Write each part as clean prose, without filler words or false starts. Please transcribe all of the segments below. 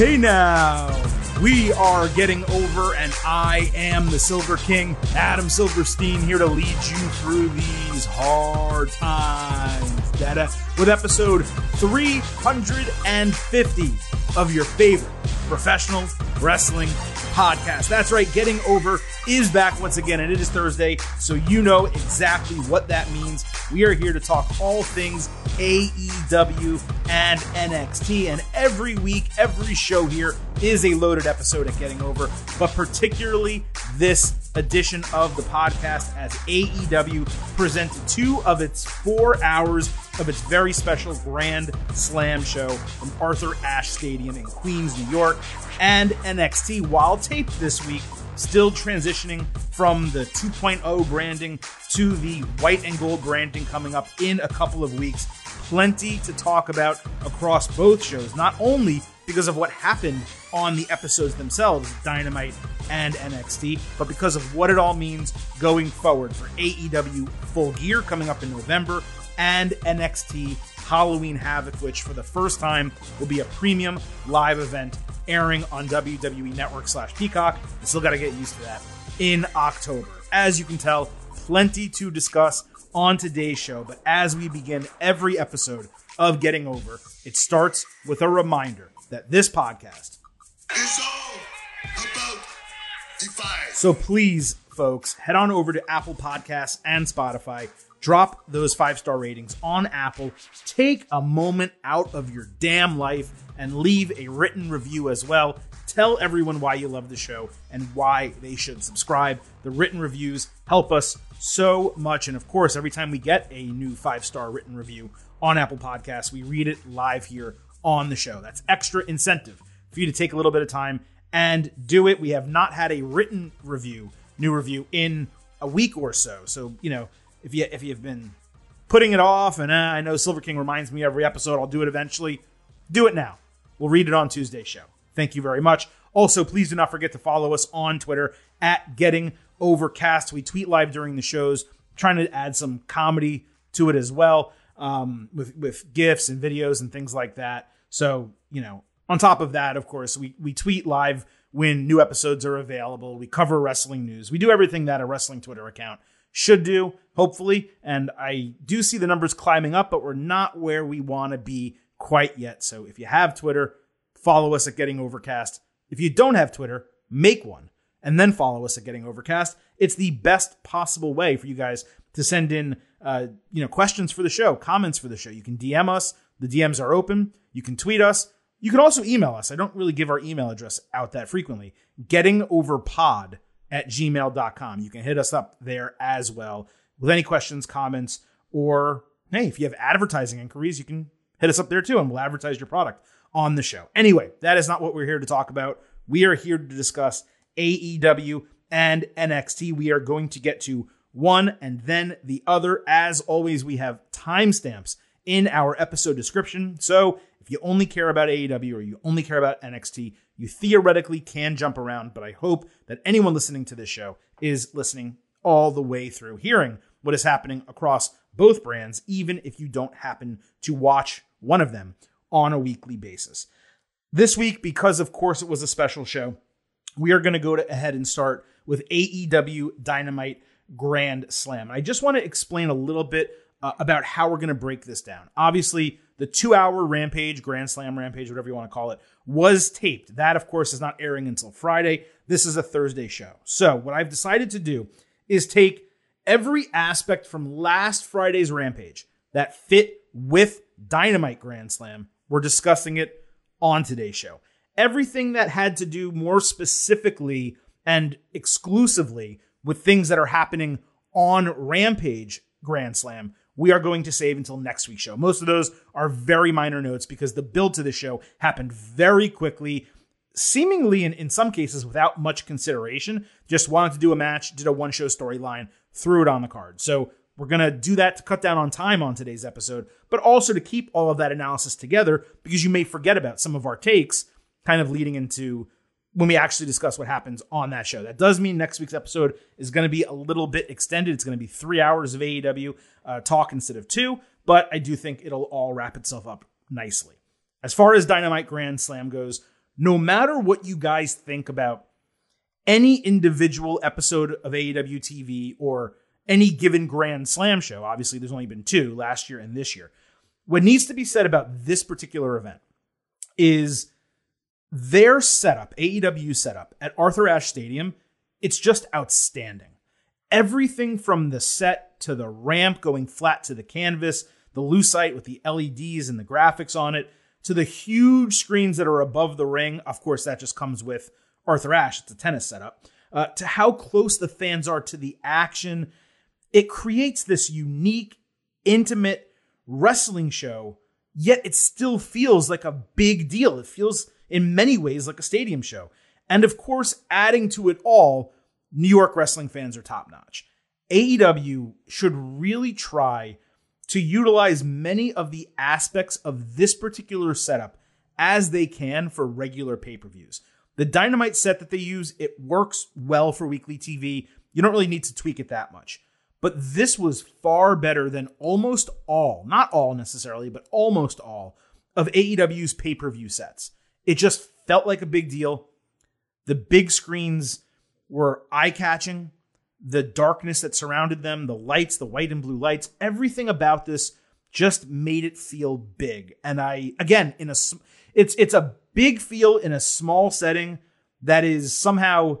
Hey now, we are Getting Over, and I am the Silver King, Adam Silverstein, here to lead you through these hard times, data, with episode 350 of your favorite professional wrestling podcast. That's right, Getting Over is back once again, and it is Thursday, so you know exactly what that means. We are here to talk all things AEW and NXT, and every week, every show here is a loaded episode at Getting Over, but particularly this edition of the podcast, as AEW presented 2 of its 4 hours of its very special Grand Slam show from Arthur Ashe Stadium in Queens, New York, and NXT, while taped this week, still transitioning from the 2.0 branding to the white and gold branding coming up in a couple of weeks. Plenty to talk about across both shows, not only because of what happened on the episodes themselves, Dynamite and NXT, but because of what it all means going forward for AEW Full Gear coming up in November and NXT Halloween Havoc, which for the first time will be a premium live event airing on WWE Network / Peacock. I still got to get used to that in October. As you can tell, plenty to discuss on today's show, but as we begin every episode of Getting Over, it starts with a reminder that this podcast is all about defiance. So please, folks, head on over to Apple Podcasts and Spotify. Drop those 5-star ratings on Apple. Take a moment out of your damn life and leave a written review as well. Tell everyone why you love the show and why they should subscribe. The written reviews help us so much. And of course, every time we get a new 5-star written review on Apple Podcasts, we read it live here on the show. That's extra incentive for you to take a little bit of time and do it. We have not had a written review, new review, in a week or so. So, you know, if you've been putting it off, and I know Silver King reminds me every episode, I'll do it eventually. Do it now. We'll read it on Tuesday's show. Thank you very much. Also, please do not forget to follow us on Twitter at Getting Overcast. We tweet live during the shows, trying to add some comedy to it as well, with GIFs and videos and things like that. So, you know, on top of that, of course, we tweet live when new episodes are available. We cover wrestling news. We do everything that a wrestling Twitter account should do, hopefully. And I do see the numbers climbing up, but we're not where we want to be quite yet. So if you have Twitter, follow us at Getting Overcast. If you don't have Twitter, make one and then follow us at Getting Overcast. It's the best possible way for you guys to send in questions for the show, comments for the show. You can DM us. The DMs are open. You can tweet us. You can also email us. I don't really give our email address out that frequently. GettingOverPod@gmail.com. You can hit us up there as well with any questions, comments, or hey, if you have advertising inquiries, you can hit us up there too, and we'll advertise your product on the show. Anyway, that is not what we're here to talk about. We are here to discuss AEW and NXT. We are going to get to one and then the other. As always, we have timestamps in our episode description. So if you only care about AEW or you only care about NXT, you theoretically can jump around, but I hope that anyone listening to this show is listening all the way through, hearing what is happening across both brands, even if you don't happen to watch one of them on a weekly basis. This week, because of course it was a special show, we are going to go ahead and start with AEW Dynamite Grand Slam. And I just want to explain a little bit about how we're going to break this down. Obviously, the 2-hour Rampage, Grand Slam Rampage, whatever you want to call it, was taped. That, of course, is not airing until Friday. This is a Thursday show. So what I've decided to do is take every aspect from last Friday's Rampage that fit with Dynamite Grand Slam. We're discussing it on today's show. Everything that had to do more specifically and exclusively with things that are happening on Rampage Grand Slam, we are going to save until next week's show. Most of those are very minor notes because the build to the show happened very quickly, seemingly in some cases without much consideration. Just wanted to do a match, did a one-show storyline, threw it on the card. So we're going to do that to cut down on time on today's episode, but also to keep all of that analysis together because you may forget about some of our takes kind of leading into when we actually discuss what happens on that show. That does mean next week's episode is going to be a little bit extended. It's going to be 3 hours of AEW talk instead of 2, but I do think it'll all wrap itself up nicely. As far as Dynamite Grand Slam goes, no matter what you guys think about any individual episode of AEW TV or any given Grand Slam show, obviously there's only been two, last year and this year, what needs to be said about this particular event is their setup, AEW setup at Arthur Ashe Stadium. It's just outstanding. Everything from the set to the ramp going flat to the canvas, the lucite with the LEDs and the graphics on it, to the huge screens that are above the ring. Of course, that just comes with Arthur Ashe. It's a tennis setup. To how close the fans are to the action. It creates this unique, intimate wrestling show, yet it still feels like a big deal. It feels in many ways like a stadium show. And of course, adding to it all, New York wrestling fans are top-notch. AEW should really try to utilize many of the aspects of this particular setup as they can for regular pay-per-views. The Dynamite set that they use, it works well for weekly TV. You don't really need to tweak it that much. But this was far better than almost all, not all necessarily, but almost all of AEW's pay-per-view sets. It just felt like a big deal. The big screens were eye-catching. The darkness that surrounded them, the lights, the white and blue lights, everything about this just made it feel big. And I, again, it's a big feel in a small setting that is somehow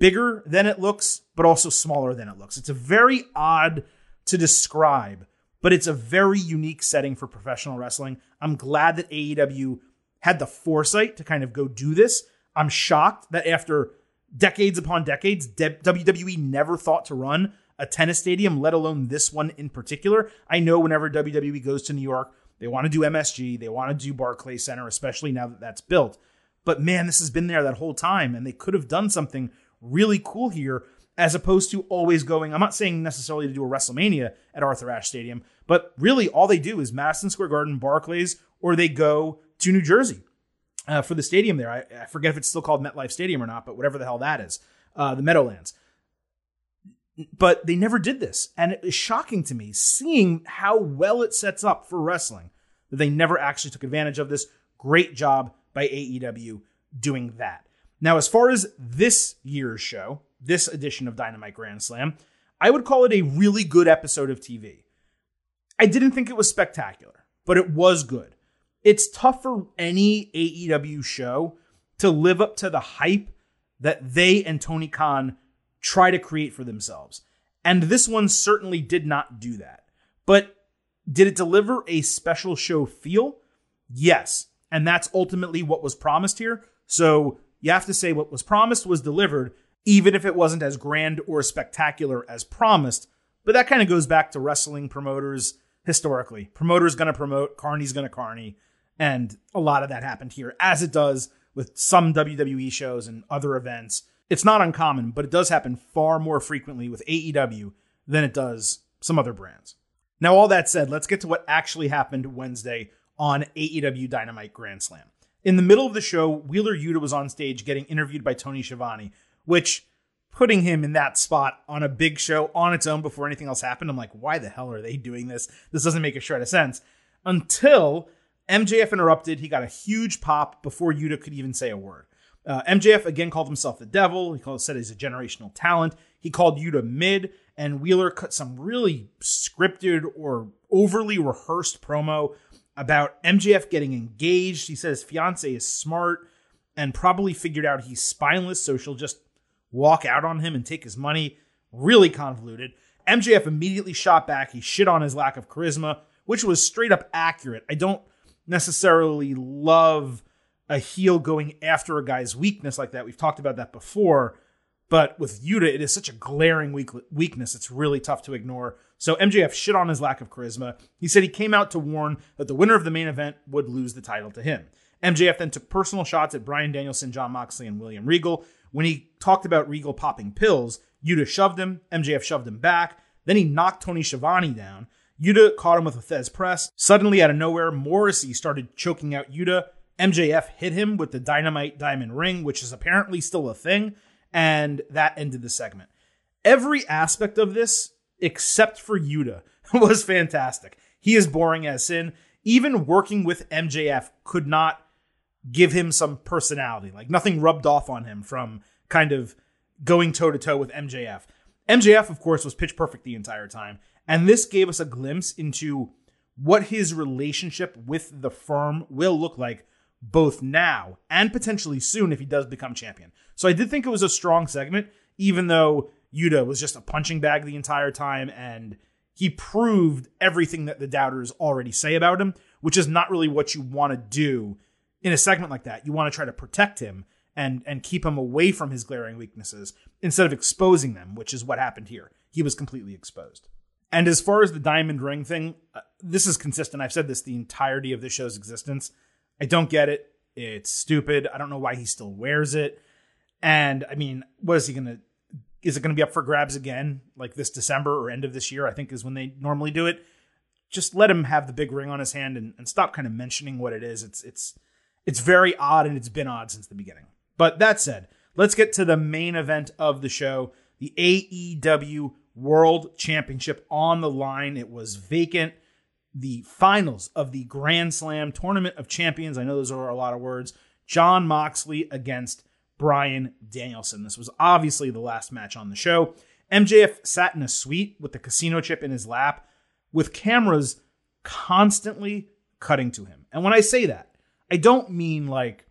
bigger than it looks, but also smaller than it looks. It's a very odd to describe, but it's a very unique setting for professional wrestling. I'm glad that AEW had the foresight to kind of go do this. I'm shocked that after decades upon decades, WWE never thought to run a tennis stadium, let alone this one in particular. I know whenever WWE goes to New York, they want to do MSG, they want to do Barclays Center, especially now that that's built. But man, this has been there that whole time, and they could have done something really cool here as opposed to always going, I'm not saying necessarily to do a WrestleMania at Arthur Ashe Stadium, but really all they do is Madison Square Garden, Barclays, or they go to New Jersey. For the stadium there. I forget if it's still called MetLife Stadium or not, but whatever the hell that is, the Meadowlands. But they never did this. And it is shocking to me seeing how well it sets up for wrestling that they never actually took advantage of this. Great job by AEW doing that. Now, as far as this year's show, this edition of Dynamite Grand Slam, I would call it a really good episode of TV. I didn't think it was spectacular, but it was good. It's tough for any AEW show to live up to the hype that they and Tony Khan try to create for themselves. And this one certainly did not do that. But did it deliver a special show feel? Yes. And that's ultimately what was promised here. So you have to say what was promised was delivered, even if it wasn't as grand or spectacular as promised. But that kind of goes back to wrestling promoters historically. Promoter's going to promote, carny's going to carny. And a lot of that happened here, as it does with some WWE shows and other events. It's not uncommon, but it does happen far more frequently with AEW than it does some other brands. Now, all that said, let's get to what actually happened Wednesday on AEW Dynamite Grand Slam. In the middle of the show, Wheeler Yuta was on stage getting interviewed by Tony Schiavone, which putting him in that spot on a big show on its own before anything else happened, I'm like, why the hell are they doing this? This doesn't make a shred of sense. Until MJF interrupted. He got a huge pop before Yuta could even say a word. MJF again called himself the devil. He said he's a generational talent. He called Yuta mid, and Wheeler cut some really scripted or overly rehearsed promo about MJF getting engaged. He says fiance is smart and probably figured out he's spineless, so she'll just walk out on him and take his money. Really convoluted. MJF immediately shot back. He shit on his lack of charisma, which was straight up accurate. I don't necessarily love a heel going after a guy's weakness like that. We've talked about that before, but with Yuta, it is such a glaring weakness. It's really tough to ignore. So MJF shit on his lack of charisma. He said he came out to warn that the winner of the main event would lose the title to him. MJF then took personal shots at Brian Danielson, John Moxley, and William Regal. When he talked about Regal popping pills, Yuta shoved him. MJF shoved him back. Then he knocked Tony Schiavone down. Yuta caught him with a Fez press. Suddenly, out of nowhere, Morrissey started choking out Yuta. MJF hit him with the Dynamite Diamond Ring, which is apparently still a thing, and that ended the segment. Every aspect of this, except for Yuta, was fantastic. He is boring as sin. Even working with MJF could not give him some personality. Like, nothing rubbed off on him from kind of going toe-to-toe with MJF. MJF, of course, was pitch perfect the entire time. And this gave us a glimpse into what his relationship with the firm will look like both now and potentially soon if he does become champion. So I did think it was a strong segment, even though Yuta was just a punching bag the entire time, and he proved everything that the doubters already say about him, which is not really what you want to do in a segment like that. You want to try to protect him and keep him away from his glaring weaknesses instead of exposing them, which is what happened here. He was completely exposed. And as far as the diamond ring thing, this is consistent. I've said this the entirety of this show's existence. I don't get it. It's stupid. I don't know why he still wears it. And I mean, what is he going to, is it going to be up for grabs again? Like this December or end of this year, I think is when they normally do it. Just let him have the big ring on his hand and stop kind of mentioning what it is. It's very odd, and it's been odd since the beginning. But that said, let's get to the main event of the show, the AEW World Championship on the line. It was vacant. The finals of the Grand Slam Tournament of Champions. I know those are a lot of words. John Moxley against Brian Danielson. This was obviously the last match on the show. MJF sat in a suite with the casino chip in his lap with cameras constantly cutting to him. And when I say that, I don't mean like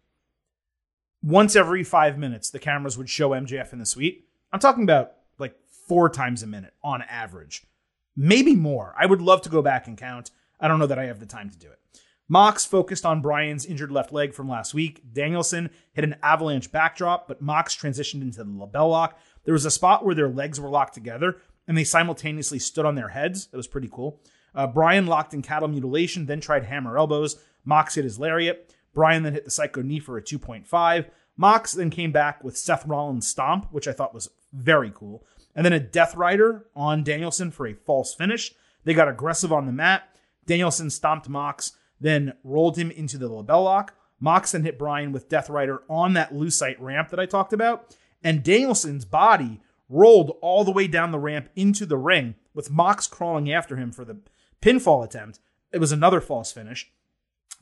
once every 5 minutes the cameras would show MJF in the suite. I'm talking about like 4 times a minute on average. Maybe more. I would love to go back and count. I don't know that I have the time to do it. Mox focused on Brian's injured left leg from last week. Danielson hit an avalanche backdrop, but Mox transitioned into the label lock. There was a spot where their legs were locked together, and they simultaneously stood on their heads. That was pretty cool. Brian locked in cattle mutilation, then tried hammer elbows. Mox hit his lariat. Brian then hit the psycho knee for a 2.5. Mox then came back with Seth Rollins' stomp, which I thought was very cool. And then a Death Rider on Danielson for a false finish. They got aggressive on the mat. Danielson stomped Mox, then rolled him into the label lock. Mox then hit Brian with Death Rider on that lucite ramp that I talked about. And Danielson's body rolled all the way down the ramp into the ring with Mox crawling after him for the pinfall attempt. It was another false finish.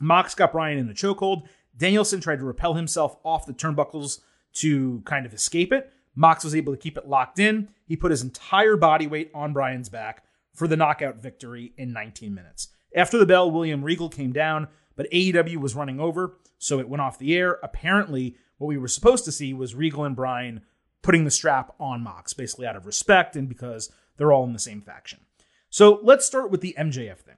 Mox got Brian in a chokehold. Danielson tried to rappel himself off the turnbuckles to kind of escape it. Mox was able to keep it locked in. He put his entire body weight on Brian's back for the knockout victory in 19 minutes. After the bell, William Regal came down, but AEW was running over, so it went off the air. Apparently, what we were supposed to see was Regal and Brian putting the strap on Mox, basically out of respect and because they're all in the same faction. So let's start with the MJF thing.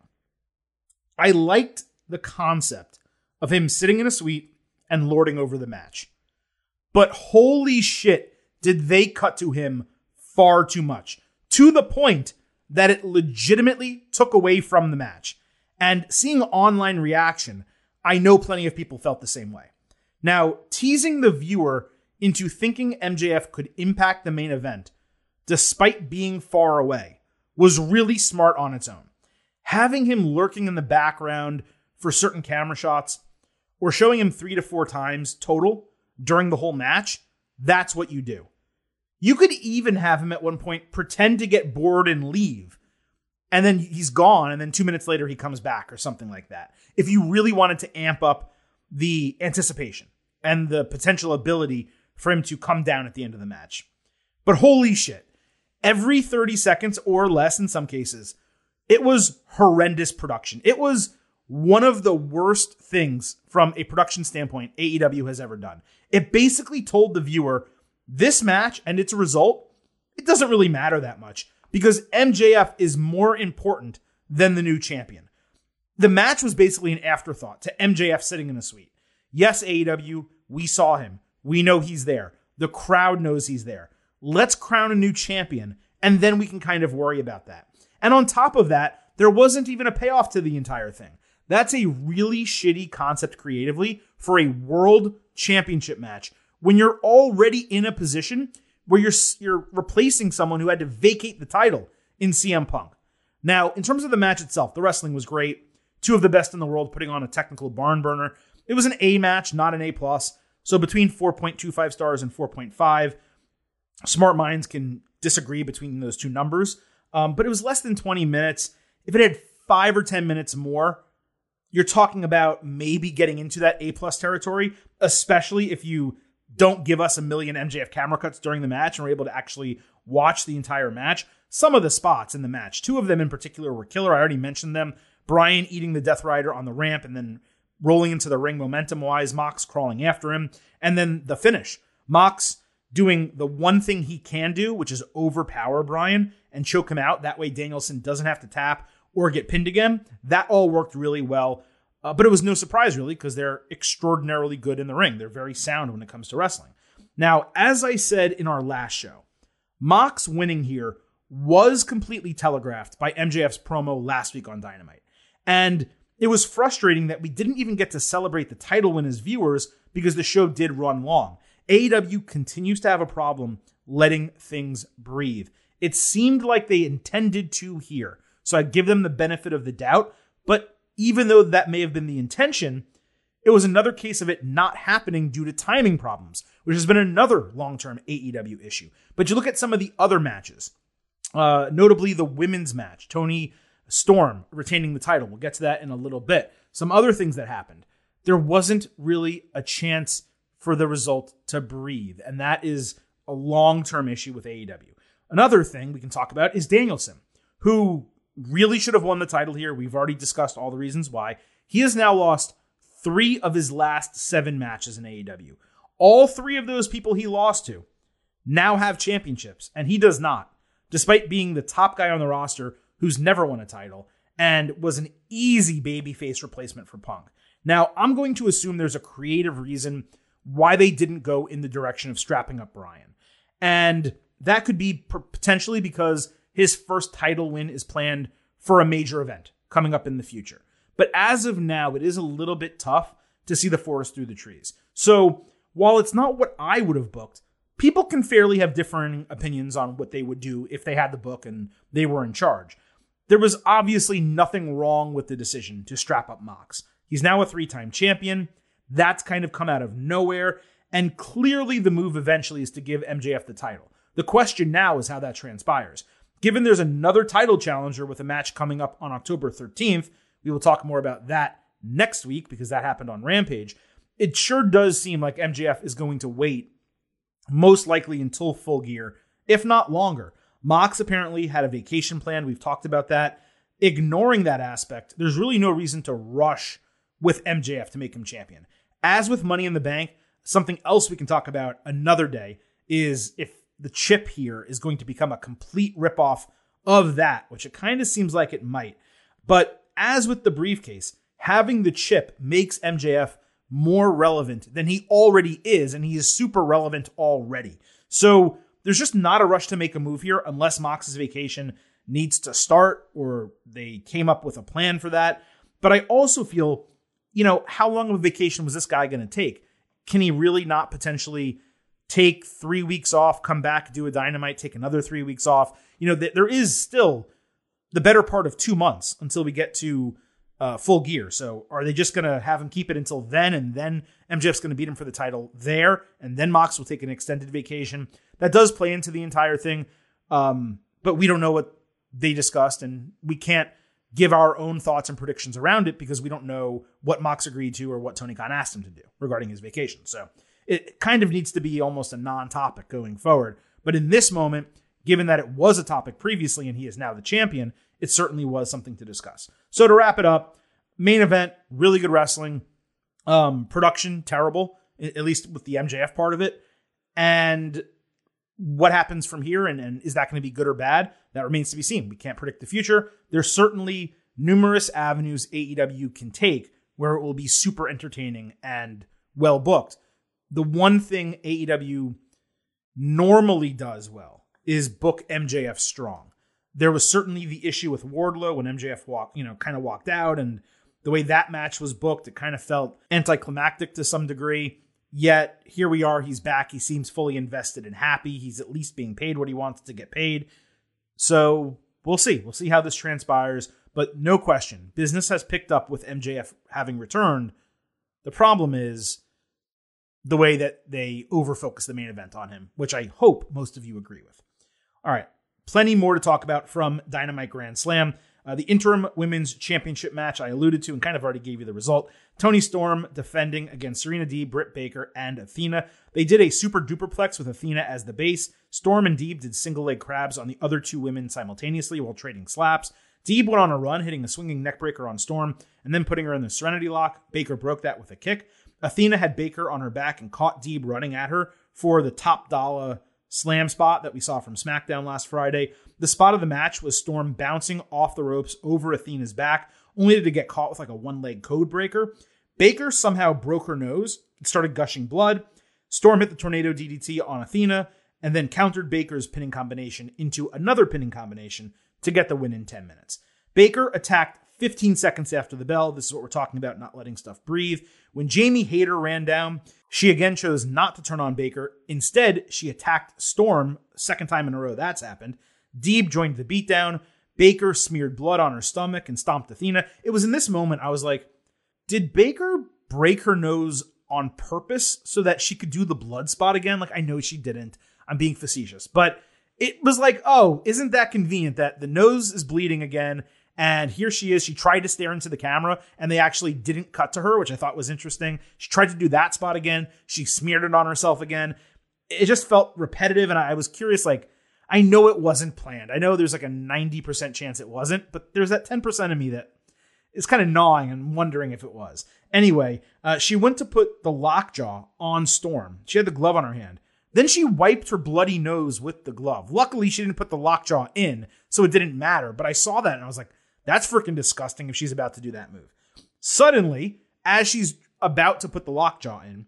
I liked the concept of him sitting in a suite and lording over the match. But holy shit, did they cut to him far too much, to the point that it legitimately took away from the match. And seeing online reaction, I know plenty of people felt the same way. Now, teasing the viewer into thinking MJF could impact the main event, despite being far away, was really smart on its own. Having him lurking in the background for certain camera shots, or showing him 3 to 4 times total during the whole match, that's what you do. You could even have him at one point pretend to get bored and leave, and then he's gone, and then 2 minutes later he comes back or something like that. If you really wanted to amp up the anticipation and the potential ability for him to come down at the end of the match. But holy shit, every 30 seconds or less in some cases, it was horrendous production. It was one of the worst things from a production standpoint AEW has ever done. It basically told the viewer, this match and its result, it doesn't really matter that much because MJF is more important than the new champion. The match was basically an afterthought to MJF sitting in a suite. Yes, AEW, we saw him. We know he's there. The crowd knows he's there. Let's crown a new champion, and then we can kind of worry about that. And on top of that, there wasn't even a payoff to the entire thing. That's a really shitty concept creatively for a world championship match when you're already in a position where you're replacing someone who had to vacate the title in CM Punk. Now, in terms of the match itself, the wrestling was great. 2 of the best in the world putting on a technical barn burner. It was an A match, not an A+. So between 4.25 stars and 4.5, smart minds can disagree between those two numbers. But it was less than 20 minutes. If it had 5 or 10 minutes more, you're talking about maybe getting into that A+ territory, especially if you don't give us a million MJF camera cuts during the match and we're able to actually watch the entire match. Some of the spots in the match, two of them in particular, were killer. I already mentioned them. Brian eating the Death Rider on the ramp and then rolling into the ring momentum-wise, Mox crawling after him. And then the finish. Mox doing the one thing he can do, which is overpower Brian and choke him out. That way Danielson doesn't have to tap or get pinned again. That all worked really well. But it was no surprise, really, because they're extraordinarily good in the ring. They're very sound when it comes to wrestling. Now, as I said in our last show, Mox winning here was completely telegraphed by MJF's promo last week on Dynamite. And it was frustrating that we didn't even get to celebrate the title win as viewers because the show did run long. AEW continues to have a problem letting things breathe. It seemed like they intended to here. So I give them the benefit of the doubt. But even though that may have been the intention, it was another case of it not happening due to timing problems, which has been another long-term AEW issue. But you look at some of the other matches, notably the women's match, Toni Storm retaining the title. We'll get to that in a little bit. Some other things that happened. There wasn't really a chance for the result to breathe, and that is a long-term issue with AEW. Another thing we can talk about is Danielson, who really should have won the title here. We've already discussed all the reasons why. He has now lost 3 of his last 7 matches in AEW. All 3 of those people he lost to now have championships, and he does not, despite being the top guy on the roster who's never won a title and was an easy babyface replacement for Punk. Now, I'm going to assume there's a creative reason why they didn't go in the direction of strapping up Brian. And that could be potentially because his first title win is planned for a major event coming up in the future. But as of now, it is a little bit tough to see the forest through the trees. So while it's not what I would have booked, people can fairly have differing opinions on what they would do if they had the book and they were in charge. There was obviously nothing wrong with the decision to strap up Mox. He's now a 3-time champion. That's kind of come out of nowhere. And clearly the move eventually is to give MJF the title. The question now is how that transpires. Given there's another title challenger with a match coming up on October 13th, we will talk more about that next week because that happened on Rampage. It sure does seem like MJF is going to wait, most likely until Full Gear, if not longer. Mox apparently had a vacation plan. We've talked about that. Ignoring that aspect, there's really no reason to rush with MJF to make him champion. As with Money in the Bank, something else we can talk about another day is if the chip here is going to become a complete ripoff of that, which it kind of seems like it might. But as with the briefcase, having the chip makes MJF more relevant than he already is, and he is super relevant already. So there's just not a rush to make a move here unless Mox's vacation needs to start or they came up with a plan for that. But I also feel, how long of a vacation was this guy going to take? Can he really not potentially take 3 weeks off, come back, do a Dynamite, take another 3 weeks off? There is still the better part of 2 months until we get to Full Gear. So are they just going to have him keep it until then? And then MJF's going to beat him for the title there. And then Mox will take an extended vacation. That does play into the entire thing. But we don't know what they discussed, and we can't give our own thoughts and predictions around it because we don't know what Mox agreed to or what Tony Khan asked him to do regarding his vacation. So it kind of needs to be almost a non-topic going forward. But in this moment, given that it was a topic previously and he is now the champion, it certainly was something to discuss. So to wrap it up, main event, really good wrestling. Production, terrible, at least with the MJF part of it. And what happens from here and is that going to be good or bad? That remains to be seen. We can't predict the future. There's certainly numerous avenues AEW can take where it will be super entertaining and well booked. The one thing AEW normally does well is book MJF strong. There was certainly the issue with Wardlow when MJF walked out, and the way that match was booked, it kind of felt anticlimactic to some degree. Yet here we are, he's back. He seems fully invested and happy. He's at least being paid what he wants to get paid. So we'll see. We'll see how this transpires. But no question, business has picked up with MJF having returned. The problem is the way that they overfocus the main event on him, which I hope most of you agree with. All right. Plenty more to talk about from Dynamite Grand Slam. The interim women's championship match I alluded to and kind of already gave you the result. Toni Storm defending against Serena Deeb, Britt Baker, and Athena. They did a super duperplex with Athena as the base. Storm and Deeb did single leg crabs on the other two women simultaneously while trading slaps. Deeb went on a run, hitting a swinging neckbreaker on Storm and then putting her in the Serenity Lock. Baker broke that with a kick. Athena had Baker on her back and caught Deeb running at her for the top dollar slam spot that we saw from SmackDown last Friday. The spot of the match was Storm bouncing off the ropes over Athena's back, only to get caught with like a one-leg code breaker. Baker somehow broke her nose and started gushing blood. Storm hit the tornado DDT on Athena and then countered Baker's pinning combination into another pinning combination to get the win in 10 minutes. Baker attacked 15 seconds after the bell. This is what we're talking about, not letting stuff breathe. When Jamie Hayter ran down, she again chose not to turn on Baker. Instead, she attacked Storm. Second time in a row that's happened. Deeb joined the beatdown. Baker smeared blood on her stomach and stomped Athena. It was in this moment I was like, did Baker break her nose on purpose so that she could do the blood spot again? Like, I know she didn't. I'm being facetious. But it was like, oh, isn't that convenient that the nose is bleeding again? And here she is. She tried to stare into the camera and they actually didn't cut to her, which I thought was interesting. She tried to do that spot again. She smeared it on herself again. It just felt repetitive. And I was curious, like, I know it wasn't planned. I know there's like a 90% chance it wasn't, but there's that 10% of me that is kind of gnawing and wondering if it was. Anyway, she went to put the lockjaw on Storm. She had the glove on her hand. Then she wiped her bloody nose with the glove. Luckily, she didn't put the lockjaw in, so it didn't matter. But I saw that and I was like, that's freaking disgusting if she's about to do that move. Suddenly, as she's about to put the lockjaw in,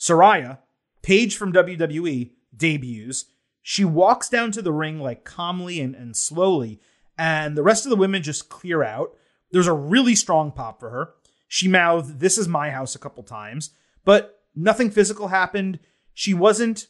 Saraya, Paige from WWE, debuts. She walks down to the ring like calmly and slowly, and the rest of the women just clear out. There's a really strong pop for her. She mouthed, "This is my house," a couple times, but nothing physical happened. She wasn't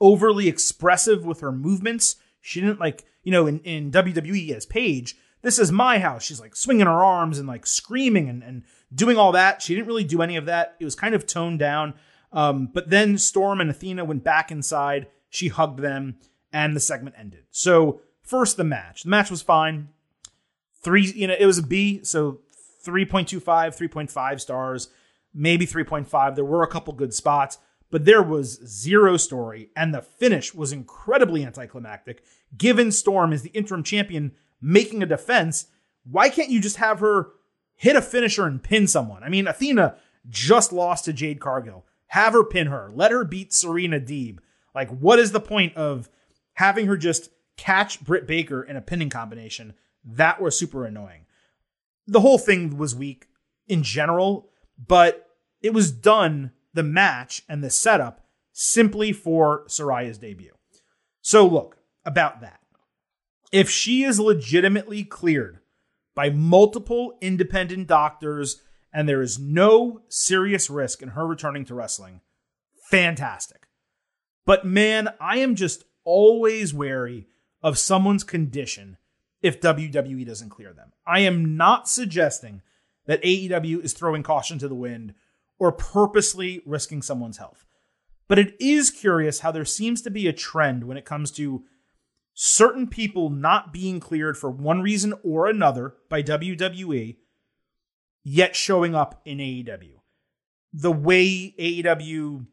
overly expressive with her movements. She didn't like, you know, in WWE as Paige, "This is my house." She's like swinging her arms and like screaming and doing all that. She didn't really do any of that. It was kind of toned down. But then Storm and Athena went back inside. She hugged them and the segment ended. So first, the match. The match was fine. It was a B. So 3.25, 3.5 stars, maybe 3.5. There were a couple good spots, but there was zero story. And the finish was incredibly anticlimactic. Given Storm is the interim champion making a defense, why can't you just have her hit a finisher and pin someone? I mean, Athena just lost to Jade Cargill. Have her pin her. Let her beat Serena Deeb. Like, what is the point of having her just catch Britt Baker in a pinning combination? That was super annoying. The whole thing was weak in general, but it was done, the match and the setup, simply for Saraya's debut. So look, about that. If she is legitimately cleared by multiple independent doctors and there is no serious risk in her returning to wrestling, fantastic. But man, I am just always wary of someone's condition if WWE doesn't clear them. I am not suggesting that AEW is throwing caution to the wind or purposely risking someone's health. But it is curious how there seems to be a trend when it comes to certain people not being cleared for one reason or another by WWE, yet showing up in AEW. The way AEW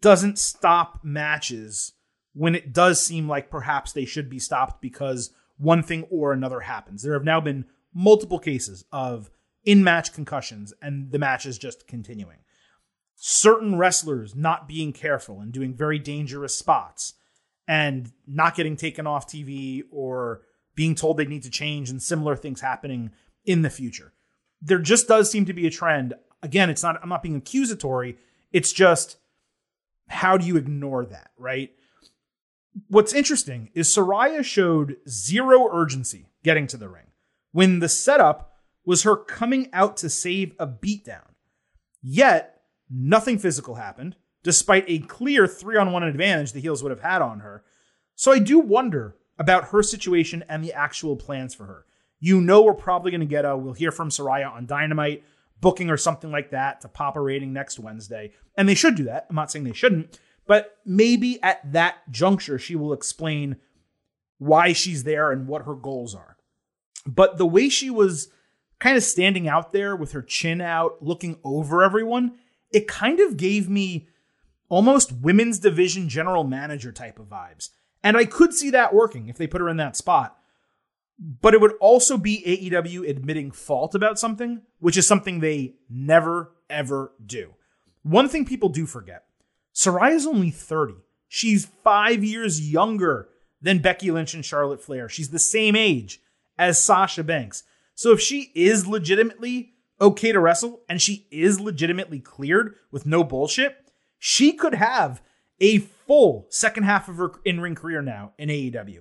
doesn't stop matches when it does seem like perhaps they should be stopped because one thing or another happens. There have now been multiple cases of in-match concussions and the match is just continuing. Certain wrestlers not being careful and doing very dangerous spots and not getting taken off TV or being told they need to change and similar things happening in the future. There just does seem to be a trend. Again, I'm not being accusatory. It's just, how do you ignore that, right? What's interesting is Saraya showed zero urgency getting to the ring when the setup was her coming out to save a beatdown. Yet, nothing physical happened, despite a clear 3-on-1 advantage the heels would have had on her. So I do wonder about her situation and the actual plans for her. You know, we're probably going to get we'll hear from Saraya on Dynamite, booking or something like that to pop a rating next Wednesday. And they should do that. I'm not saying they shouldn't, but maybe at that juncture, she will explain why she's there and what her goals are. But the way she was kind of standing out there with her chin out, looking over everyone, it kind of gave me almost women's division general manager type of vibes. And I could see that working if they put her in that spot. But it would also be AEW admitting fault about something, which is something they never, ever do. One thing people do forget, Saraya's only 30. She's 5 years younger than Becky Lynch and Charlotte Flair. She's the same age as Sasha Banks. So if she is legitimately okay to wrestle and she is legitimately cleared with no bullshit, she could have a full second half of her in-ring career now in AEW.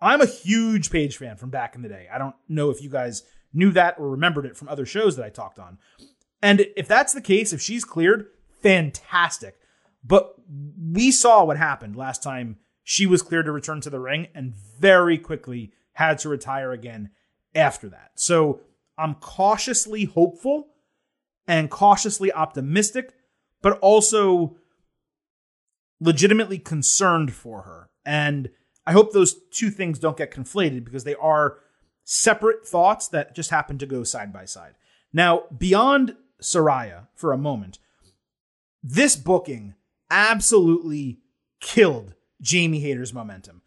I'm a huge Paige fan from back in the day. I don't know if you guys knew that or remembered it from other shows that I talked on. And if that's the case, if she's cleared, fantastic. But we saw what happened last time she was cleared to return to the ring and very quickly had to retire again after that. So I'm cautiously hopeful and cautiously optimistic, but also legitimately concerned for her. And I hope those two things don't get conflated because they are separate thoughts that just happen to go side by side. Now, beyond Saraya for a moment, this booking absolutely killed Jamie Hayter's momentum.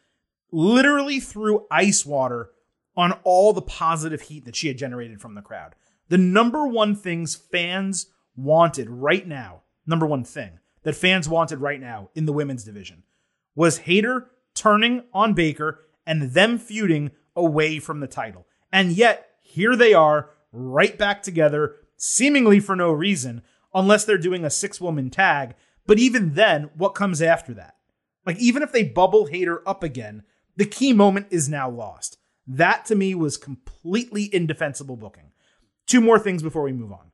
Literally threw ice water on all the positive heat that she had generated from the crowd. The number one things fans wanted right now, number one thing that fans wanted right now in the women's division was Hayter turning on Baker and them feuding away from the title. And yet, here they are, right back together, seemingly for no reason, unless they're doing a six-woman tag. But even then, what comes after that? Like, even if they bubble Hayter up again, the key moment is now lost. That, to me, was completely indefensible booking. Two more things before we move on.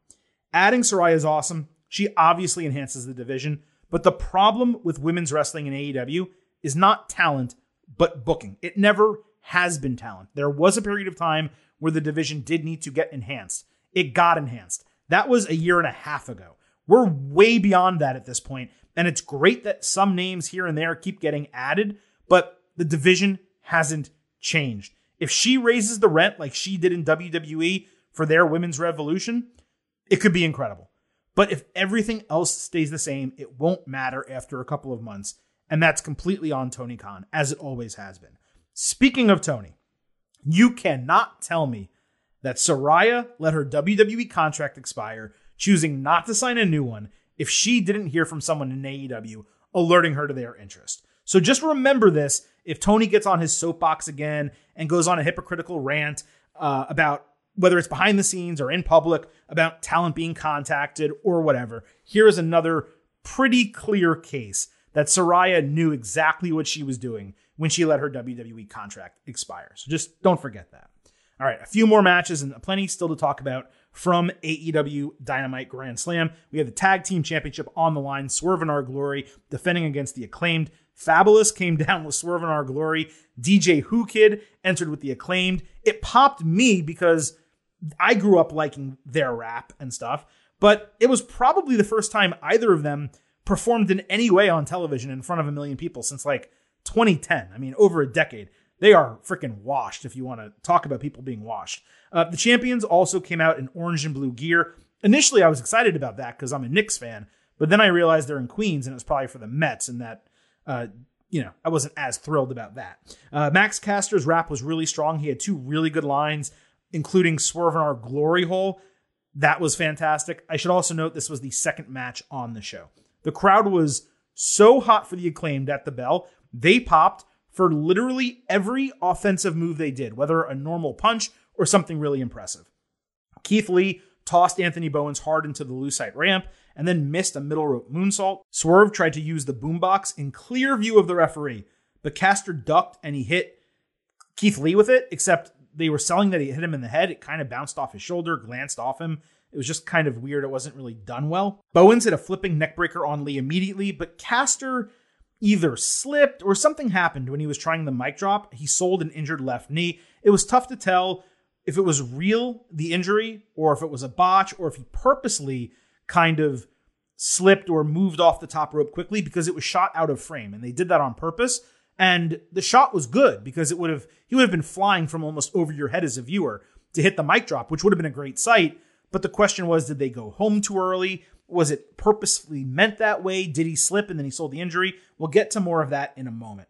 Adding Saraya is awesome. She obviously enhances the division. But the problem with women's wrestling in AEW is not talent, but booking. It never has been talent. There was a period of time where the division did need to get enhanced. It got enhanced. That was a year and a half ago. We're way beyond that at this point, and it's great that some names here and there keep getting added, but the division hasn't changed. If she raises the rent like she did in WWE for their women's revolution, it could be incredible. But if everything else stays the same, it won't matter after a couple of months. And that's completely on Tony Khan, as it always has been. Speaking of Tony, you cannot tell me that Saraya let her WWE contract expire, choosing not to sign a new one, if she didn't hear from someone in AEW alerting her to their interest. So just remember this if Tony gets on his soapbox again and goes on a hypocritical rant about whether it's behind the scenes or in public about talent being contacted or whatever. Here is another pretty clear case that Saraya knew exactly what she was doing when she let her WWE contract expire. So just don't forget that. All right, a few more matches and plenty still to talk about from AEW Dynamite Grand Slam. We have the Tag Team Championship on the line. Swerve and Our Glory defending against The Acclaimed. Fabulous came down with Swerve and Our Glory. DJ Who Kid entered with The Acclaimed. It popped me because I grew up liking their rap and stuff, but it was probably the first time either of them performed in any way on television in front of a million people since like 2010. I mean, over a decade. They are freaking washed if you want to talk about people being washed. The champions also came out in orange and blue gear. Initially, I was excited about that because I'm a Knicks fan, but then I realized they're in Queens and it was probably for the Mets and that, I wasn't as thrilled about that. Max Caster's rap was really strong. He had two really good lines, including Swerve in Our Glory Hole. That was fantastic. I should also note this was the second match on the show. The crowd was so hot for The Acclaimed at the bell, they popped for literally every offensive move they did, whether a normal punch or something really impressive. Keith Lee tossed Anthony Bowens hard into the Lucite ramp and then missed a middle rope moonsault. Swerve tried to use the boombox in clear view of the referee, but Caster ducked and he hit Keith Lee with it, except they were selling that he hit him in the head. It kind of bounced off his shoulder, glanced off him. It was just kind of weird. It wasn't really done well. Bowens hit a flipping neckbreaker on Lee immediately, but Caster either slipped or something happened when he was trying the mic drop. He sold an injured left knee. It was tough to tell if it was real, the injury, or if it was a botch, or if he purposely kind of slipped or moved off the top rope quickly because it was shot out of frame. And they did that on purpose. And the shot was good because it would have, he would have been flying from almost over your head as a viewer to hit the mic drop, which would have been a great sight. But the question was, did they go home too early? Was it purposefully meant that way? Did he slip and then he sold the injury? We'll get to more of that in a moment.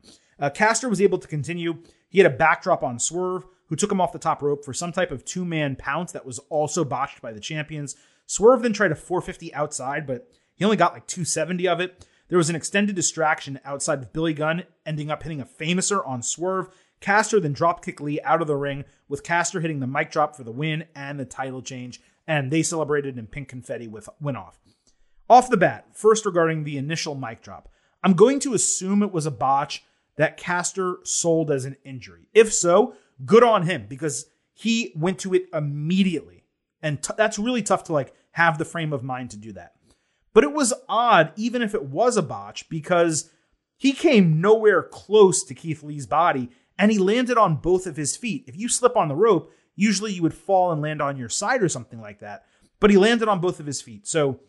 Caster was able to continue. He had a backdrop on Swerve, who took him off the top rope for some type of two-man pounce that was also botched by the champions. Swerve then tried a 450 outside, but he only got like 270 of it. There was an extended distraction outside with Billy Gunn, ending up hitting a Famouser on Swerve. Caster then dropkicked Lee out of the ring, with Caster hitting the mic drop for the win and the title change, and they celebrated in pink confetti went off. Off the bat, first regarding the initial mic drop, I'm going to assume it was a botch that Caster sold as an injury. If so, good on him, because he went to it immediately. And that's really tough to like have the frame of mind to do that. But it was odd, even if it was a botch, because he came nowhere close to Keith Lee's body, and he landed on both of his feet. If you slip on the rope, usually you would fall and land on your side or something like that. But he landed on both of his feet. So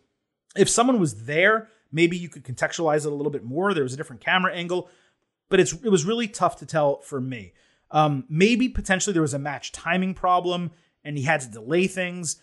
if someone was there, maybe you could contextualize it a little bit more. There was a different camera angle, but it was really tough to tell for me. Maybe potentially there was a match timing problem and he had to delay things,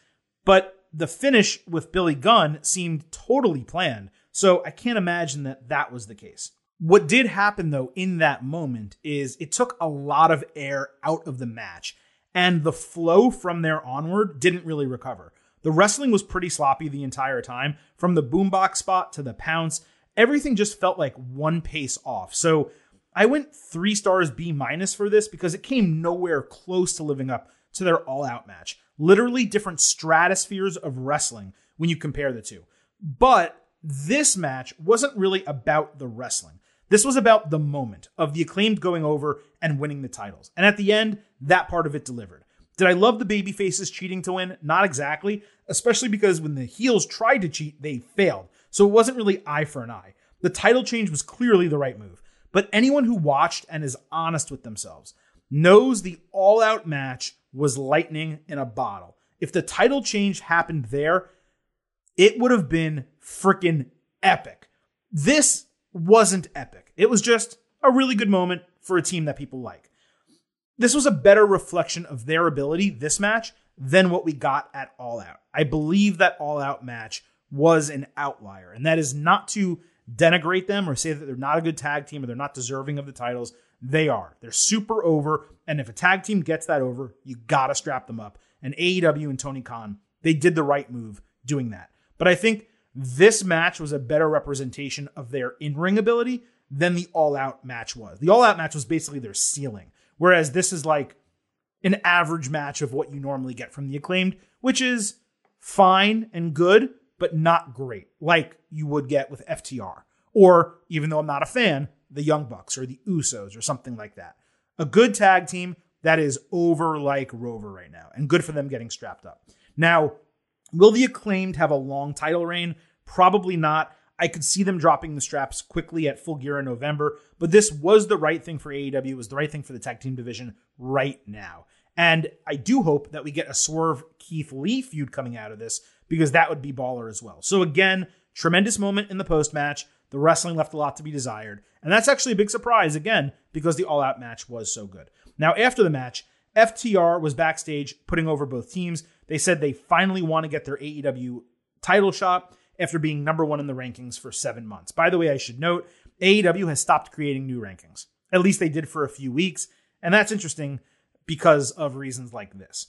but the finish with Billy Gunn seemed totally planned. So I can't imagine that that was the case. What did happen though in that moment is it took a lot of air out of the match, and the flow from there onward didn't really recover. The wrestling was pretty sloppy the entire time, from the boombox spot to the pounce. Everything just felt like one pace off. So I went 3 stars B- for this because it came nowhere close to living up to their all-out match. Literally different stratospheres of wrestling when you compare the two. But this match wasn't really about the wrestling. This was about the moment of the Acclaimed going over and winning the titles. And at the end, that part of it delivered. Did I love the babyfaces cheating to win? Not exactly, especially because when the heels tried to cheat, they failed. So it wasn't really eye for an eye. The title change was clearly the right move. But anyone who watched and is honest with themselves knows the all-out match was lightning in a bottle. If the title change happened there, it would have been freaking epic. This wasn't epic. It was just a really good moment for a team that people like. This was a better reflection of their ability, this match, than what we got at All Out. I believe that All Out match was an outlier, and that is not to denigrate them or say that they're not a good tag team or they're not deserving of the titles. They are. They're super over. And if a tag team gets that over, you got to strap them up. And AEW and Tony Khan, they did the right move doing that. But I think this match was a better representation of their in-ring ability than the all-out match was. The all-out match was basically their ceiling, whereas this is like an average match of what you normally get from the Acclaimed, which is fine and good, but not great, like you would get with FTR, or even though I'm not a fan, the Young Bucks or the Usos or something like that. A good tag team that is over like Rover right now, and good for them getting strapped up. Now, will the Acclaimed have a long title reign? Probably not. I could see them dropping the straps quickly at Full Gear in November, but this was the right thing for AEW. It was the right thing for the tag team division right now. And I do hope that we get a Swerve Keith Lee feud coming out of this, because that would be baller as well. So again, tremendous moment in the post-match. The wrestling left a lot to be desired. And that's actually a big surprise, again, because the all-out match was so good. Now, after the match, FTR was backstage putting over both teams. They said they finally want to get their AEW title shot after being number 1 in the rankings for 7 months. By the way, I should note, AEW has stopped creating new rankings. At least they did for a few weeks. And that's interesting because of reasons like this.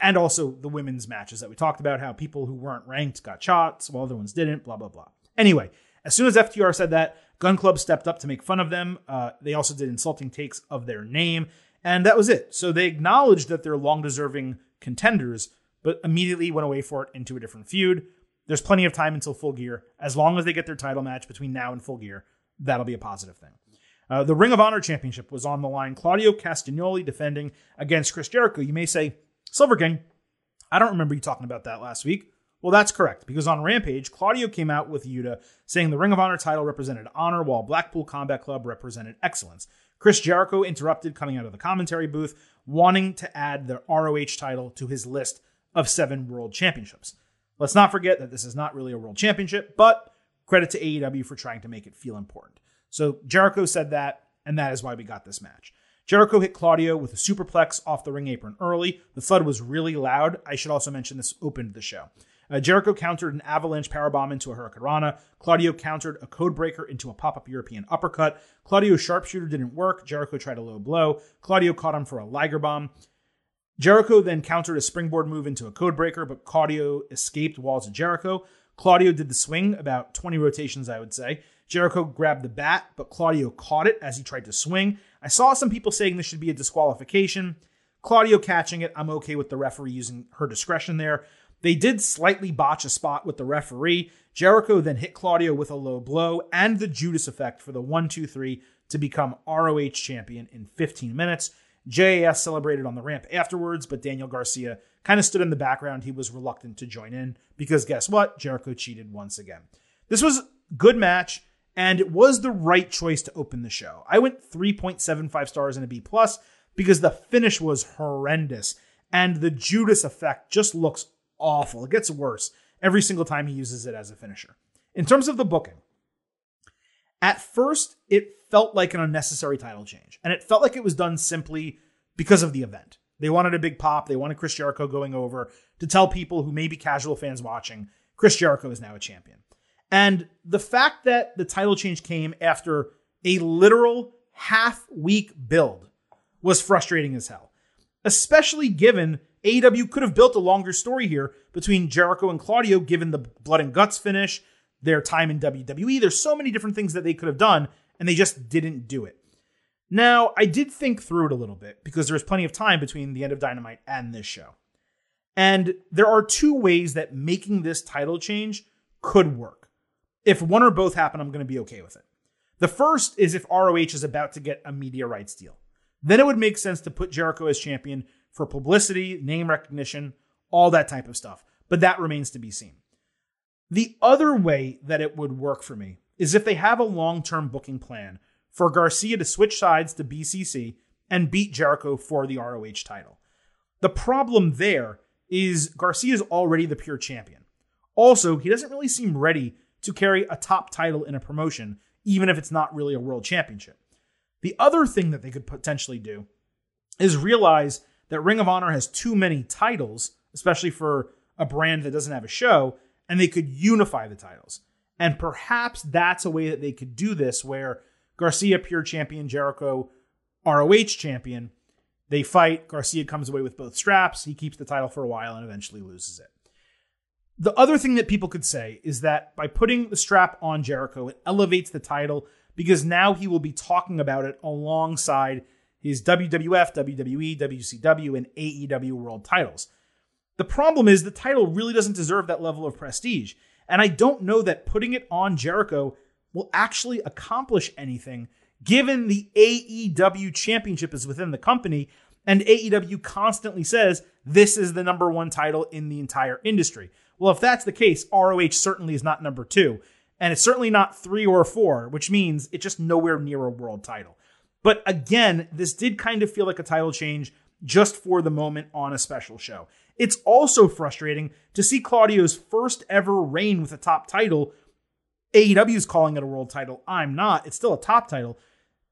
And also the women's matches that we talked about, how people who weren't ranked got shots, while other ones didn't, blah, blah, blah. Anyway, as soon as FTR said that, Gun Club stepped up to make fun of them. They also did insulting takes of their name, and that was it. So they acknowledged that they're long-deserving contenders, but immediately went away for it into a different feud. There's plenty of time until Full Gear. As long as they get their title match between now and Full Gear, that'll be a positive thing. The Ring of Honor Championship was on the line. Claudio Castagnoli defending against Chris Jericho. You may say, Silver King, I don't remember you talking about that last week. Well, that's correct, because on Rampage, Claudio came out with Yuta saying the Ring of Honor title represented honor, while Blackpool Combat Club represented excellence. Chris Jericho interrupted, coming out of the commentary booth, wanting to add the ROH title to his list of 7 world championships. Let's not forget that this is not really a world championship, but credit to AEW for trying to make it feel important. So Jericho said that, and that is why we got this match. Jericho hit Claudio with a superplex off the ring apron early. The thud was really loud. I should also mention this opened the show. Jericho countered an avalanche powerbomb into a hurricanrana. Claudio countered a codebreaker into a pop-up European uppercut. Claudio's sharpshooter didn't work. Jericho tried a low blow. Claudio caught him for a Liger bomb. Jericho then countered a springboard move into a codebreaker, but Claudio escaped walls of Jericho. Claudio did the swing, about 20 rotations, I would say. Jericho grabbed the bat, but Claudio caught it as he tried to swing. I saw some people saying this should be a disqualification. Claudio catching it, I'm okay with the referee using her discretion there. They did slightly botch a spot with the referee. Jericho then hit Claudio with a low blow and the Judas effect for the 1-2-3 to become ROH champion in 15 minutes. JAS celebrated on the ramp afterwards, but Daniel Garcia kind of stood in the background. He was reluctant to join in because guess what? Jericho cheated once again. This was a good match, and it was the right choice to open the show. I went 3.75 stars and a B+ because the finish was horrendous, and the Judas effect just looks awful. It gets worse every single time he uses it as a finisher. In terms of the booking, at first, it felt like an unnecessary title change, and it felt like it was done simply because of the event. They wanted a big pop. They wanted Chris Jericho going over to tell people who may be casual fans watching, Chris Jericho is now a champion. And the fact that the title change came after a literal half-week build was frustrating as hell, especially given AEW could have built a longer story here between Jericho and Claudio, given the blood and guts finish, their time in WWE. There's so many different things that they could have done, and they just didn't do it. Now, I did think through it a little bit because there was plenty of time between the end of Dynamite and this show. And there are two ways that making this title change could work. If one or both happen, I'm going to be okay with it. The first is if ROH is about to get a media rights deal. Then it would make sense to put Jericho as champion for publicity, name recognition, all that type of stuff. But that remains to be seen. The other way that it would work for me is if they have a long-term booking plan for Garcia to switch sides to BCC and beat Jericho for the ROH title. The problem there is Garcia's already the pure champion. Also, he doesn't really seem ready to carry a top title in a promotion, even if it's not really a world championship. The other thing that they could potentially do is realize that Ring of Honor has too many titles, especially for a brand that doesn't have a show, and they could unify the titles. And perhaps that's a way that they could do this where Garcia, pure champion, Jericho, ROH champion. They fight. Garcia comes away with both straps. He keeps the title for a while and eventually loses it. The other thing that people could say is that by putting the strap on Jericho, it elevates the title because now he will be talking about it alongside his WWF, WWE, WCW, and AEW world titles. The problem is the title really doesn't deserve that level of prestige. And I don't know that putting it on Jericho will actually accomplish anything, given the AEW championship is within the company, and AEW constantly says, this is the number one title in the entire industry. Well, if that's the case, ROH certainly is not number two, and it's certainly not three or four, which means it's just nowhere near a world title. But again, this did kind of feel like a title change just for the moment on a special show. It's also frustrating to see Claudio's first ever reign with a top title. AEW's calling it a world title. I'm not. It's still a top title.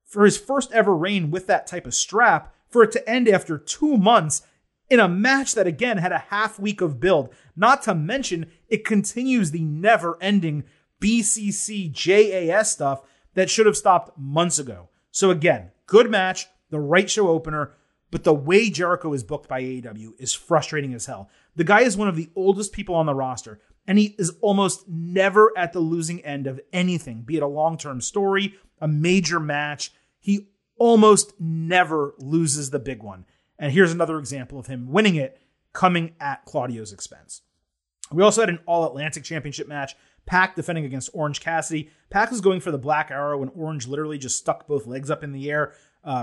For his first ever reign with that type of strap, for it to end after 2 months in a match that, again, had a half week of build. Not to mention, it continues the never-ending BCC JAS stuff that should have stopped months ago. So again, good match, the right show opener, but the way Jericho is booked by AEW is frustrating as hell. The guy is one of the oldest people on the roster, and he is almost never at the losing end of anything, be it a long-term story, a major match. He almost never loses the big one. And here's another example of him winning it, coming at Claudio's expense. We also had an All-Atlantic Championship match, Pac defending against Orange Cassidy. Pac was going for the Black Arrow, and Orange literally just stuck both legs up in the air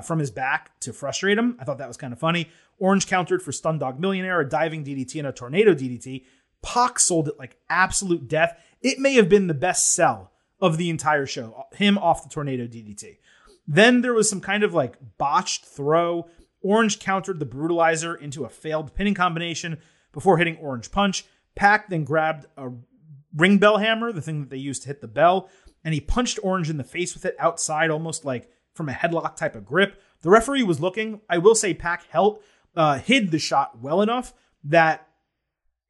from his back to frustrate him. I thought that was kind of funny. Orange countered for Stun Dog Millionaire, a diving DDT, and a tornado DDT. Pac sold it like absolute death. It may have been the best sell of the entire show, him off the tornado DDT. Then there was some kind of like botched throw. Orange countered the Brutalizer into a failed pinning combination before hitting Orange Punch. Pac then grabbed a ring bell hammer, the thing that they used to hit the bell, and he punched Orange in the face with it outside, almost like from a headlock type of grip. The referee was looking. I will say Pac hid the shot well enough that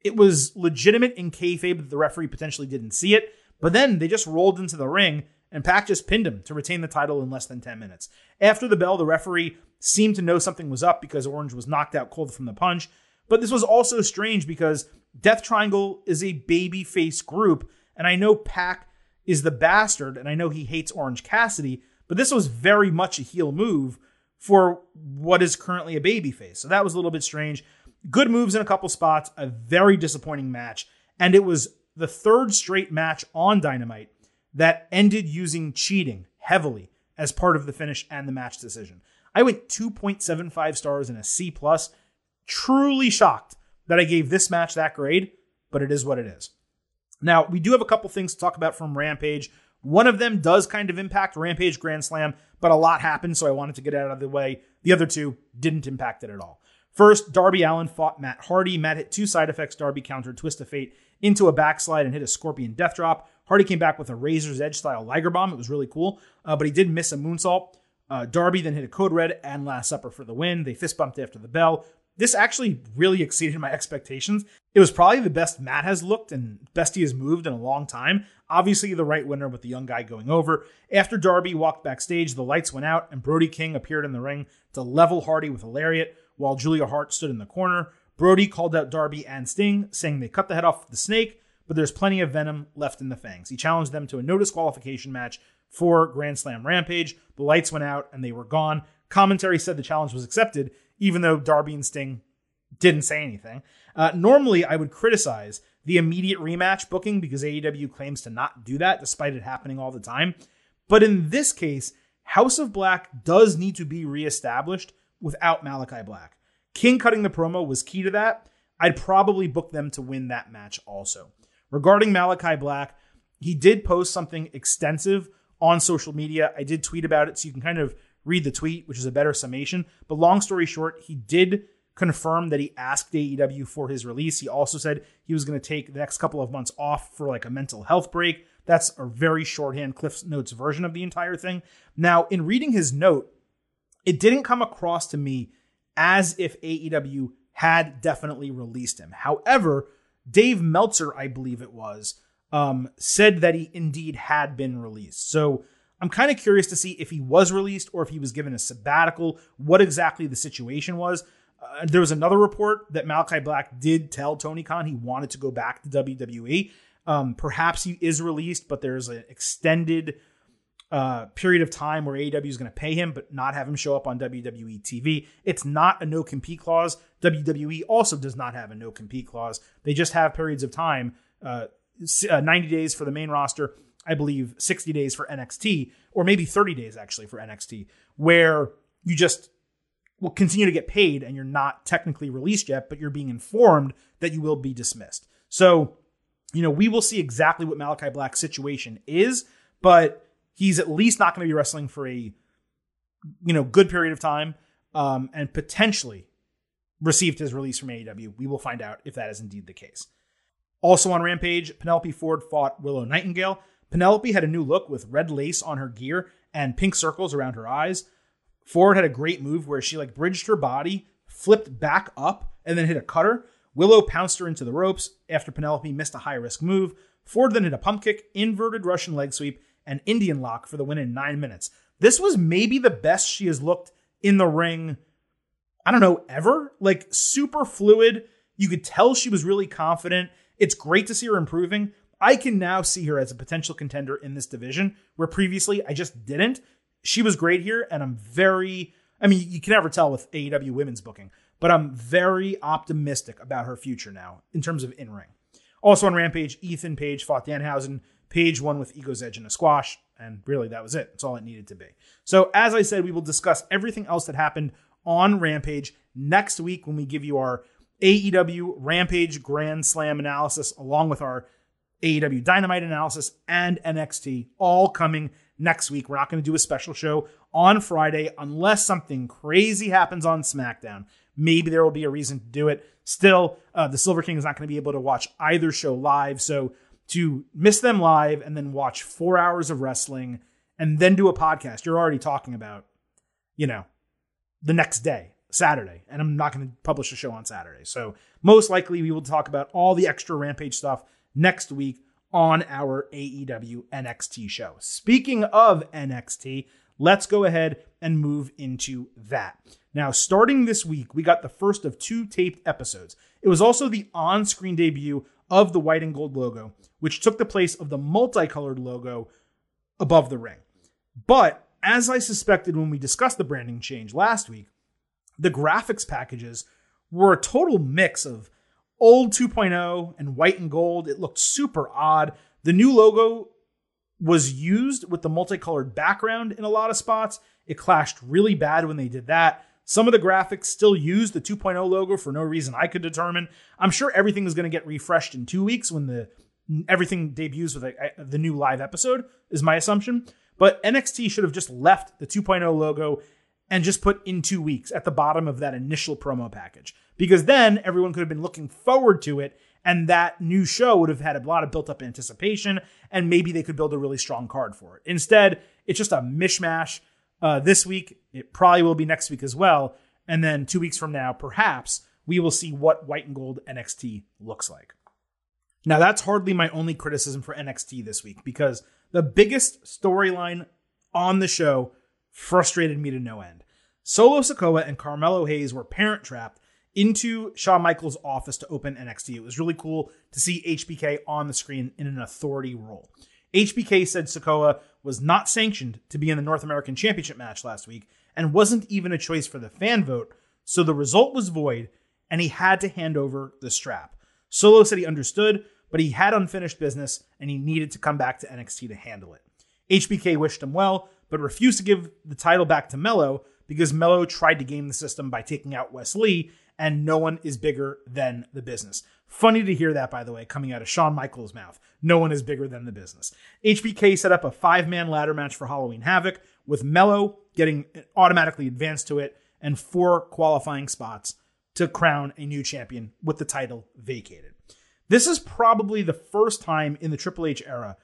it was legitimate in kayfabe that the referee potentially didn't see it. But then they just rolled into the ring, and Pac just pinned him to retain the title in less than 10 minutes. After the bell, the referee seemed to know something was up because Orange was knocked out cold from the punch. But this was also strange because Death Triangle is a babyface group, and I know Pac is the bastard, and I know he hates Orange Cassidy, but this was very much a heel move for what is currently a babyface. So that was a little bit strange. Good moves in a couple spots, a very disappointing match, and it was the third straight match on Dynamite that ended using cheating heavily as part of the finish and the match decision. I went 2.75 stars and a C+. Truly shocked that I gave this match that grade, but it is what it is. Now, we do have a couple things to talk about from Rampage. One of them does kind of impact Rampage Grand Slam, but a lot happened, so I wanted to get out of the way. The other two didn't impact it at all. First, Darby Allin fought Matt Hardy. Matt hit two side effects. Darby countered Twist of Fate into a backslide and hit a Scorpion Death Drop. Hardy came back with a Razor's Edge style Liger Bomb. It was really cool, but he did miss a moonsault. Darby then hit a Code Red and Last Supper for the win. They fist bumped after the bell. This actually really exceeded my expectations. It was probably the best Matt has looked and best he has moved in a long time. Obviously the right winner with the young guy going over. After Darby walked backstage, the lights went out and Brody King appeared in the ring to level Hardy with a lariat while Julia Hart stood in the corner. Brody called out Darby and Sting, saying they cut the head off the snake, but there's plenty of venom left in the fangs. He challenged them to a no disqualification match for Grand Slam Rampage. The lights went out and they were gone. Commentary said the challenge was accepted, even though Darby and Sting didn't say anything. Normally, I would criticize the immediate rematch booking because AEW claims to not do that, despite it happening all the time. But in this case, House of Black does need to be reestablished without Malachi Black. King cutting the promo was key to that. I'd probably book them to win that match also. Regarding Malachi Black, he did post something extensive on social media. I did tweet about it, so you can kind of read the tweet, which is a better summation. But long story short, he did confirm that he asked AEW for his release. He also said he was going to take the next couple of months off for like a mental health break. That's a very shorthand Cliff Notes version of the entire thing. Now, in reading his note, it didn't come across to me as if AEW had definitely released him. However, Dave Meltzer, I believe it was, said that he indeed had been released. So I'm kind of curious to see if he was released or if he was given a sabbatical, what exactly the situation was. There was another report that Malachi Black did tell Tony Khan he wanted to go back to WWE. Perhaps he is released, but there's an extended period of time where AEW is going to pay him, but not have him show up on WWE TV. It's not a no-compete clause. WWE also does not have a no-compete clause. They just have periods of time, 90 days for the main roster, I believe 60 days for NXT, or maybe 30 days actually for NXT, where you just will continue to get paid and you're not technically released yet, but you're being informed that you will be dismissed. So, you know, we will see exactly what Malachi Black's situation is, but he's at least not going to be wrestling for a, good period of time, and potentially received his release from AEW. We will find out if that is indeed the case. Also on Rampage, Penelope Ford fought Willow Nightingale. Penelope had a new look with red lace on her gear and pink circles around her eyes. Ford had a great move where she bridged her body, flipped back up, and then hit a cutter. Willow pounced her into the ropes after Penelope missed a high-risk move. Ford then hit a pump kick, inverted Russian leg sweep, and Indian lock for the win in 9 minutes. This was maybe the best she has looked in the ring, I don't know, ever. Super fluid. You could tell she was really confident. It's great to see her improving. I can now see her as a potential contender in this division, where previously I just didn't. She was great here, and you can never tell with AEW women's booking, but I'm very optimistic about her future now in terms of in-ring. Also on Rampage, Ethan Page fought Danhausen. Page won with Ego's Edge and a squash, and really that was it. That's all it needed to be. So as I said, we will discuss everything else that happened on Rampage next week when we give you our AEW Rampage Grand Slam analysis along with our AEW Dynamite analysis and NXT, all coming next week. We're not going to do a special show on Friday unless something crazy happens on SmackDown. Maybe there will be a reason to do it. Still, the Silver King is not going to be able to watch either show live. So to miss them live and then watch 4 hours of wrestling and then do a podcast, you're already talking about, you know, the next day, Saturday, and I'm not going to publish a show on Saturday. So most likely we will talk about all the extra Rampage stuff next week on our AEW NXT show. Speaking of NXT, let's go ahead and move into that. Now, starting this week, we got the first of two taped episodes. It was also the on-screen debut of the white and gold logo, which took the place of the multicolored logo above the ring. But as I suspected when we discussed the branding change last week, the graphics packages were a total mix of old 2.0 and white and gold. It looked super odd. The new logo was used with the multicolored background in a lot of spots. It clashed really bad when they did that. Some of the graphics still use the 2.0 logo for no reason I could determine. I'm sure everything is going to get refreshed in 2 weeks when everything debuts with the new live episode, is my assumption. But NXT should have just left the 2.0 logo and just put in 2 weeks at the bottom of that initial promo package, because then everyone could have been looking forward to it, and that new show would have had a lot of built-up anticipation, and maybe they could build a really strong card for it. Instead, it's just a mishmash this week. It probably will be next week as well. And then 2 weeks from now, perhaps, we will see what white and gold NXT looks like. Now, that's hardly my only criticism for NXT this week, because the biggest storyline on the show frustrated me to no end. Solo Sikoa and Carmelo Hayes were parent-trapped into Shawn Michaels' office to open NXT. It was really cool to see HBK on the screen in an authority role. HBK said Sikoa was not sanctioned to be in the North American Championship match last week and wasn't even a choice for the fan vote, so the result was void, and he had to hand over the strap. Solo said he understood, but he had unfinished business, and he needed to come back to NXT to handle it. HBK wished him well, but refused to give the title back to Melo because Melo tried to game the system by taking out Wes Lee, and no one is bigger than the business. Funny to hear that, by the way, coming out of Shawn Michaels' mouth. No one is bigger than the business. HBK set up a 5-man ladder match for Halloween Havoc, with Melo getting automatically advanced to it and 4 qualifying spots to crown a new champion with the title vacated. This is probably the first time in the Triple H era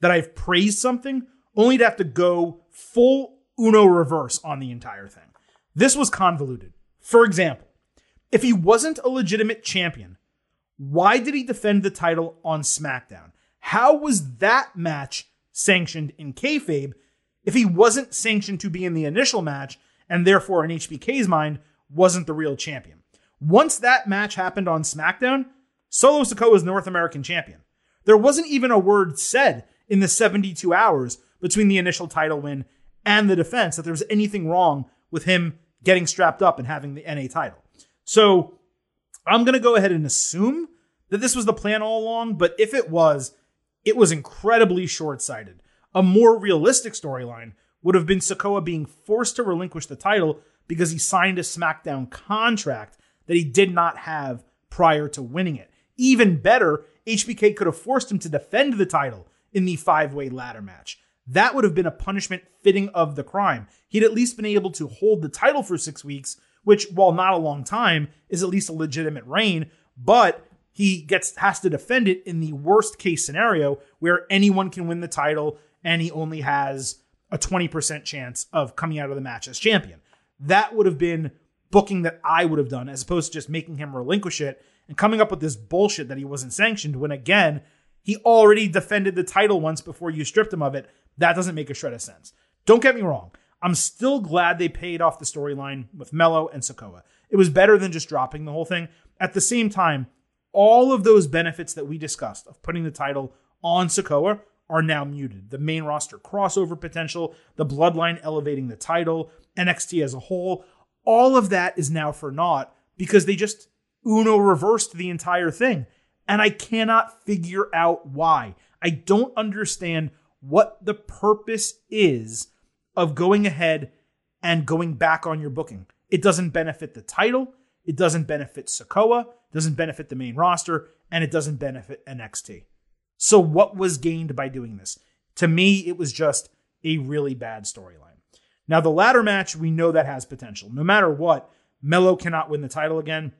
that I've praised something only to have to go full Uno reverse on the entire thing. This was convoluted. For example, if he wasn't a legitimate champion, why did he defend the title on SmackDown? How was that match sanctioned in kayfabe if he wasn't sanctioned to be in the initial match and therefore in HBK's mind wasn't the real champion? Once that match happened on SmackDown, Solo Sikoa was North American champion. There wasn't even a word said in the 72 hours between the initial title win and the defense that there was anything wrong with him getting strapped up and having the NA title. So I'm going to go ahead and assume that this was the plan all along, but if it was incredibly short-sighted. A more realistic storyline would have been Sikoa being forced to relinquish the title because he signed a SmackDown contract that he did not have prior to winning it. Even better, HBK could have forced him to defend the title in the 5-way ladder match. That would have been a punishment fitting of the crime. He'd at least been able to hold the title for 6 weeks, which, while not a long time, is at least a legitimate reign, but he has to defend it in the worst case scenario where anyone can win the title and he only has a 20% chance of coming out of the match as champion. That would have been booking that I would have done, as opposed to just making him relinquish it and coming up with this bullshit that he wasn't sanctioned when, again, he already defended the title once before you stripped him of it. That doesn't make a shred of sense. Don't get me wrong. I'm still glad they paid off the storyline with Melo and Sikoa. It was better than just dropping the whole thing. At the same time, all of those benefits that we discussed of putting the title on Sikoa are now muted. The main roster crossover potential, the bloodline elevating the title, NXT as a whole, all of that is now for naught because they just Uno reversed the entire thing. And I cannot figure out why. I don't understand what the purpose is of going ahead and going back on your booking. It doesn't benefit the title, it doesn't benefit Sikoa, it doesn't benefit the main roster, and it doesn't benefit NXT. So what was gained by doing this? To me, it was just a really bad storyline. Now, the ladder match, we know that has potential. No matter what, Melo cannot win the title again.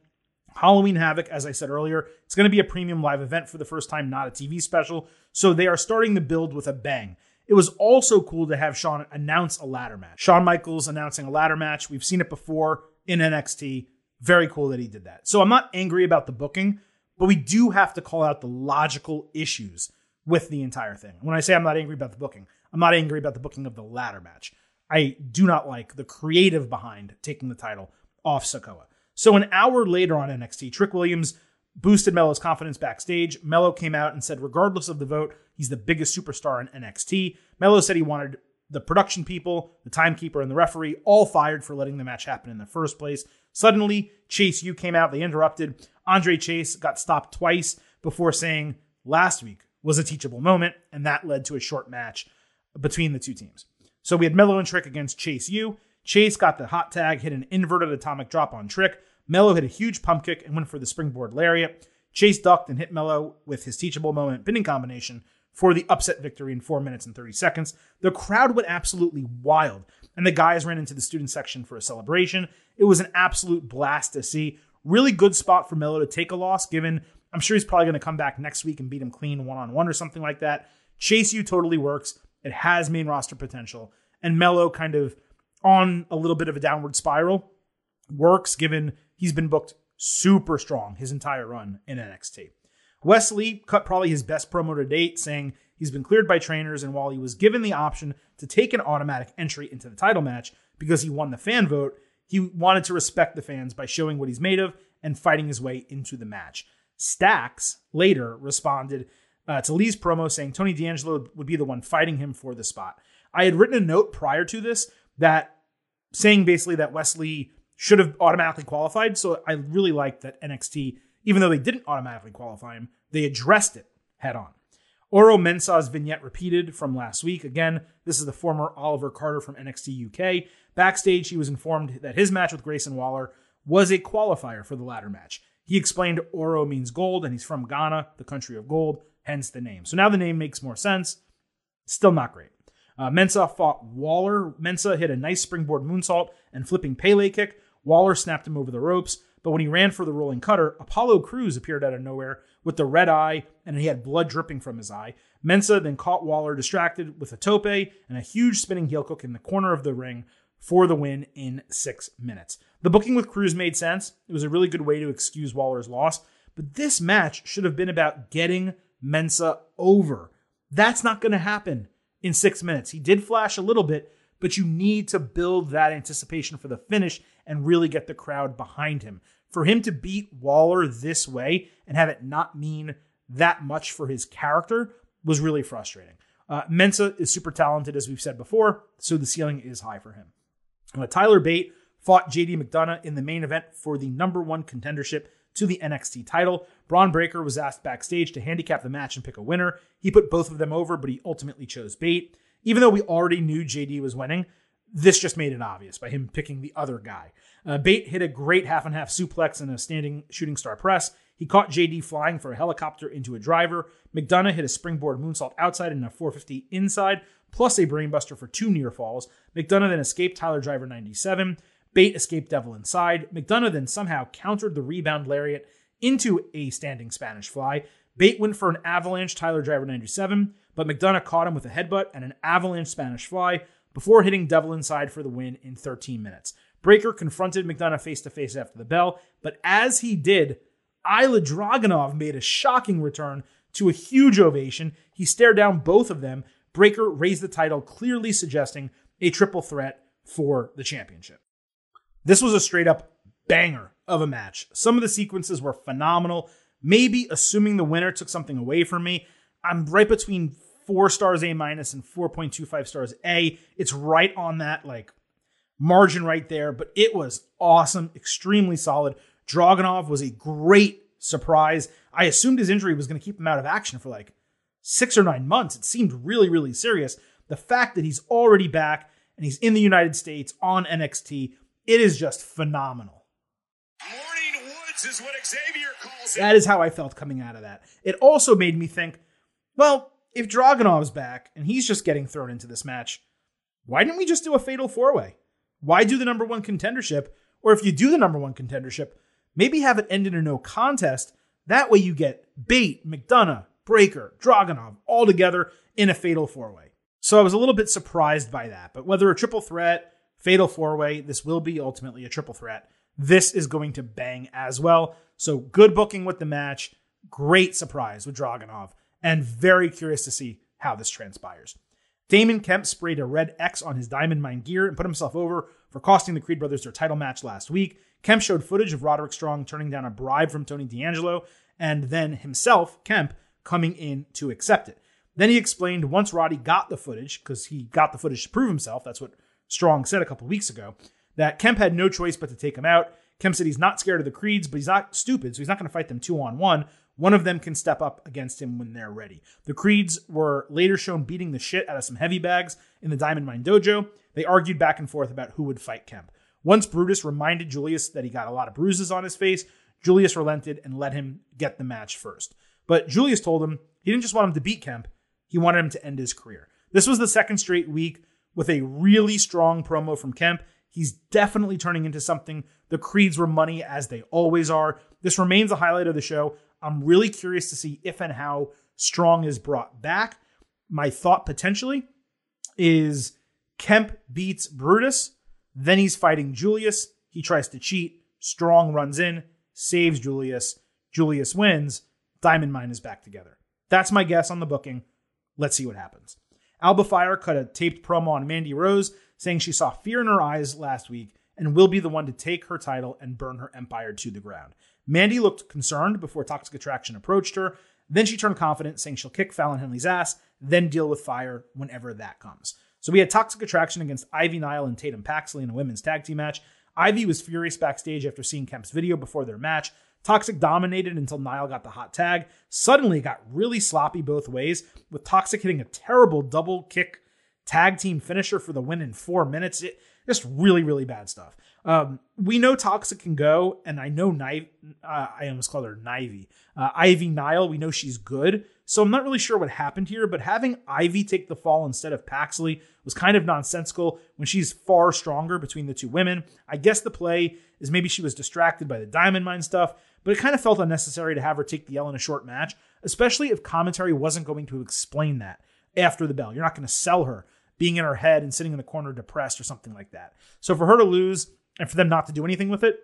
Halloween Havoc, as I said earlier, it's going to be a premium live event for the first time, not a TV special, so they are starting the build with a bang. It was also cool to have Shawn announce a ladder match. Shawn Michaels announcing a ladder match. We've seen it before in NXT. Very cool that he did that. So I'm not angry about the booking, but we do have to call out the logical issues with the entire thing. When I say I'm not angry about the booking, I'm not angry about the booking of the ladder match. I do not like the creative behind taking the title off Sikoa. So an hour later on NXT, Trick Williams boosted Melo's confidence backstage. Melo came out and said, regardless of the vote, he's the biggest superstar in NXT. Melo said he wanted the production people, the timekeeper, and the referee all fired for letting the match happen in the first place. Suddenly, Chase U came out. They interrupted. Andre Chase got stopped twice before saying last week was a teachable moment, and that led to a short match between the two teams. So we had Melo and Trick against Chase U. Chase got the hot tag, hit an inverted atomic drop on Trick. Melo hit a huge pump kick and went for the springboard lariat. Chase ducked and hit Melo with his teachable moment pinning combination for the upset victory in 4 minutes and 30 seconds. The crowd went absolutely wild, and the guys ran into the student section for a celebration. It was an absolute blast to see. Really good spot for Melo to take a loss, given I'm sure he's probably going to come back next week and beat him clean one-on-one or something like that. Chase U totally works. It has main roster potential. And Melo kind of on a little bit of a downward spiral works, given he's been booked super strong his entire run in NXT. Wesley cut probably his best promo to date, saying he's been cleared by trainers, and while he was given the option to take an automatic entry into the title match because he won the fan vote, he wanted to respect the fans by showing what he's made of and fighting his way into the match. Stax later responded to Lee's promo saying Tony D'Angelo would be the one fighting him for the spot. I had written a note prior to this that saying basically that Wesley should have automatically qualified. So I really liked that NXT, even though they didn't automatically qualify him, they addressed it head on. Oro Mensah's vignette repeated from last week. Again, this is the former Oliver Carter from NXT UK. Backstage, he was informed that his match with Grayson Waller was a qualifier for the ladder match. He explained Oro means gold, and he's from Ghana, the country of gold, hence the name. So now the name makes more sense. Still not great. Mensah fought Waller. Mensah hit a nice springboard moonsault and flipping Pele kick. Waller snapped him over the ropes, but when he ran for the rolling cutter, Apollo Crews appeared out of nowhere with the red eye, and he had blood dripping from his eye. Mensah then caught Waller distracted with a tope and a huge spinning heel kick in the corner of the ring for the win in 6 minutes. The booking with Crews made sense. It was a really good way to excuse Waller's loss, but this match should have been about getting Mensah over. That's not going to happen in 6 minutes. He did flash a little bit, but you need to build that anticipation for the finish and really get the crowd behind him. For him to beat Waller this way and have it not mean that much for his character was really frustrating. Mensah is super talented, as we've said before, so the ceiling is high for him. Tyler Bate fought JD McDonough in the main event for the #1 contendership to the NXT title. Braun Breaker was asked backstage to handicap the match and pick a winner. He put both of them over, but he ultimately chose Bate. Even though we already knew JD was winning, this just made it obvious by him picking the other guy. Bate hit a great half-and-half suplex and a standing shooting star press. He caught JD flying for a helicopter into a driver. McDonough hit a springboard moonsault outside and a 450 inside, plus a brainbuster for 2 near falls. McDonough then escaped Tyler Driver 97. Bate escaped Devil Inside. McDonough then somehow countered the rebound lariat into a standing Spanish fly. Bate went for an avalanche Tyler Driver 97, but McDonough caught him with a headbutt and an avalanche Spanish fly before hitting Devil Inside for the win in 13 minutes. Breaker confronted McDonough face-to-face after the bell, but as he did, Ilya Dragunov made a shocking return to a huge ovation. He stared down both of them. Breaker raised the title, clearly suggesting a triple threat for the championship. This was a straight-up banger of a match. Some of the sequences were phenomenal. Maybe, assuming the winner took something away from me, I'm right between 4 stars A- and 4.25 stars A. It's right on that like margin right there, but it was awesome, extremely solid. Dragunov was a great surprise. I assumed his injury was going to keep him out of action for like 6 or 9 months. It seemed really, really serious. The fact that he's already back and he's in the United States on NXT, it is just phenomenal. Morning Woods is what Xavier calls it. That is how I felt coming out of that. It also made me think, well, if Dragunov's back and he's just getting thrown into this match, why didn't we just do a fatal four-way? Why do the #1 contendership? Or if you do the #1 contendership, maybe have it end in a no contest. That way you get Bate, McDonough, Breaker, Dragunov all together in a fatal four-way. So I was a little bit surprised by that. But whether a triple threat, fatal four-way, this will be ultimately a triple threat. This is going to bang as well. So good booking with the match. Great surprise with Dragunov. And very curious to see how this transpires. Damon Kemp sprayed a red X on his Diamond Mine gear and put himself over for costing the Creed brothers their title match last week. Kemp showed footage of Roderick Strong turning down a bribe from Tony D'Angelo and then himself, Kemp, coming in to accept it. Then he explained once Roddy got the footage, because he got the footage to prove himself, that's what Strong said a couple weeks ago, that Kemp had no choice but to take him out. Kemp said he's not scared of the Creeds, but he's not stupid, so he's not going to fight them 2-on-1. One of them can step up against him when they're ready. The Creeds were later shown beating the shit out of some heavy bags in the Diamond Mine Dojo. They argued back and forth about who would fight Kemp. Once Brutus reminded Julius that he got a lot of bruises on his face, Julius relented and let him get the match first. But Julius told him he didn't just want him to beat Kemp, he wanted him to end his career. This was the second straight week with a really strong promo from Kemp. He's definitely turning into something. The Creeds were money, as they always are. This remains a highlight of the show. I'm really curious to see if and how Strong is brought back. My thought potentially is Kemp beats Brutus, then he's fighting Julius. He tries to cheat. Strong runs in, saves Julius. Julius wins. Diamond Mine is back together. That's my guess on the booking. Let's see what happens. Alba Fire cut a taped promo on Mandy Rose, saying she saw fear in her eyes last week and will be the one to take her title and burn her empire to the ground. Mandy looked concerned before Toxic Attraction approached her. Then she turned confident, saying she'll kick Fallon Henley's ass, then deal with Fire whenever that comes. So we had Toxic Attraction against Ivy Nile and Tatum Paxley in a women's tag team match. Ivy was furious backstage after seeing Kemp's video before their match. Toxic dominated until Nile got the hot tag. Suddenly got really sloppy both ways, with Toxic hitting a terrible double kick tag team finisher for the win in 4 minutes. Just really, really bad stuff. We know Toxic can go, and I know I almost called her Nivey. Ivy Nile, we know she's good. So I'm not really sure what happened here, but having Ivy take the fall instead of Paxley was kind of nonsensical when she's far stronger between the two women. I guess the play is maybe she was distracted by the Diamond Mine stuff, but it kind of felt unnecessary to have her take the L in a short match, especially if commentary wasn't going to explain that after the bell. You're not going to sell her being in her head and sitting in the corner depressed or something like that. So for her to lose and for them not to do anything with it,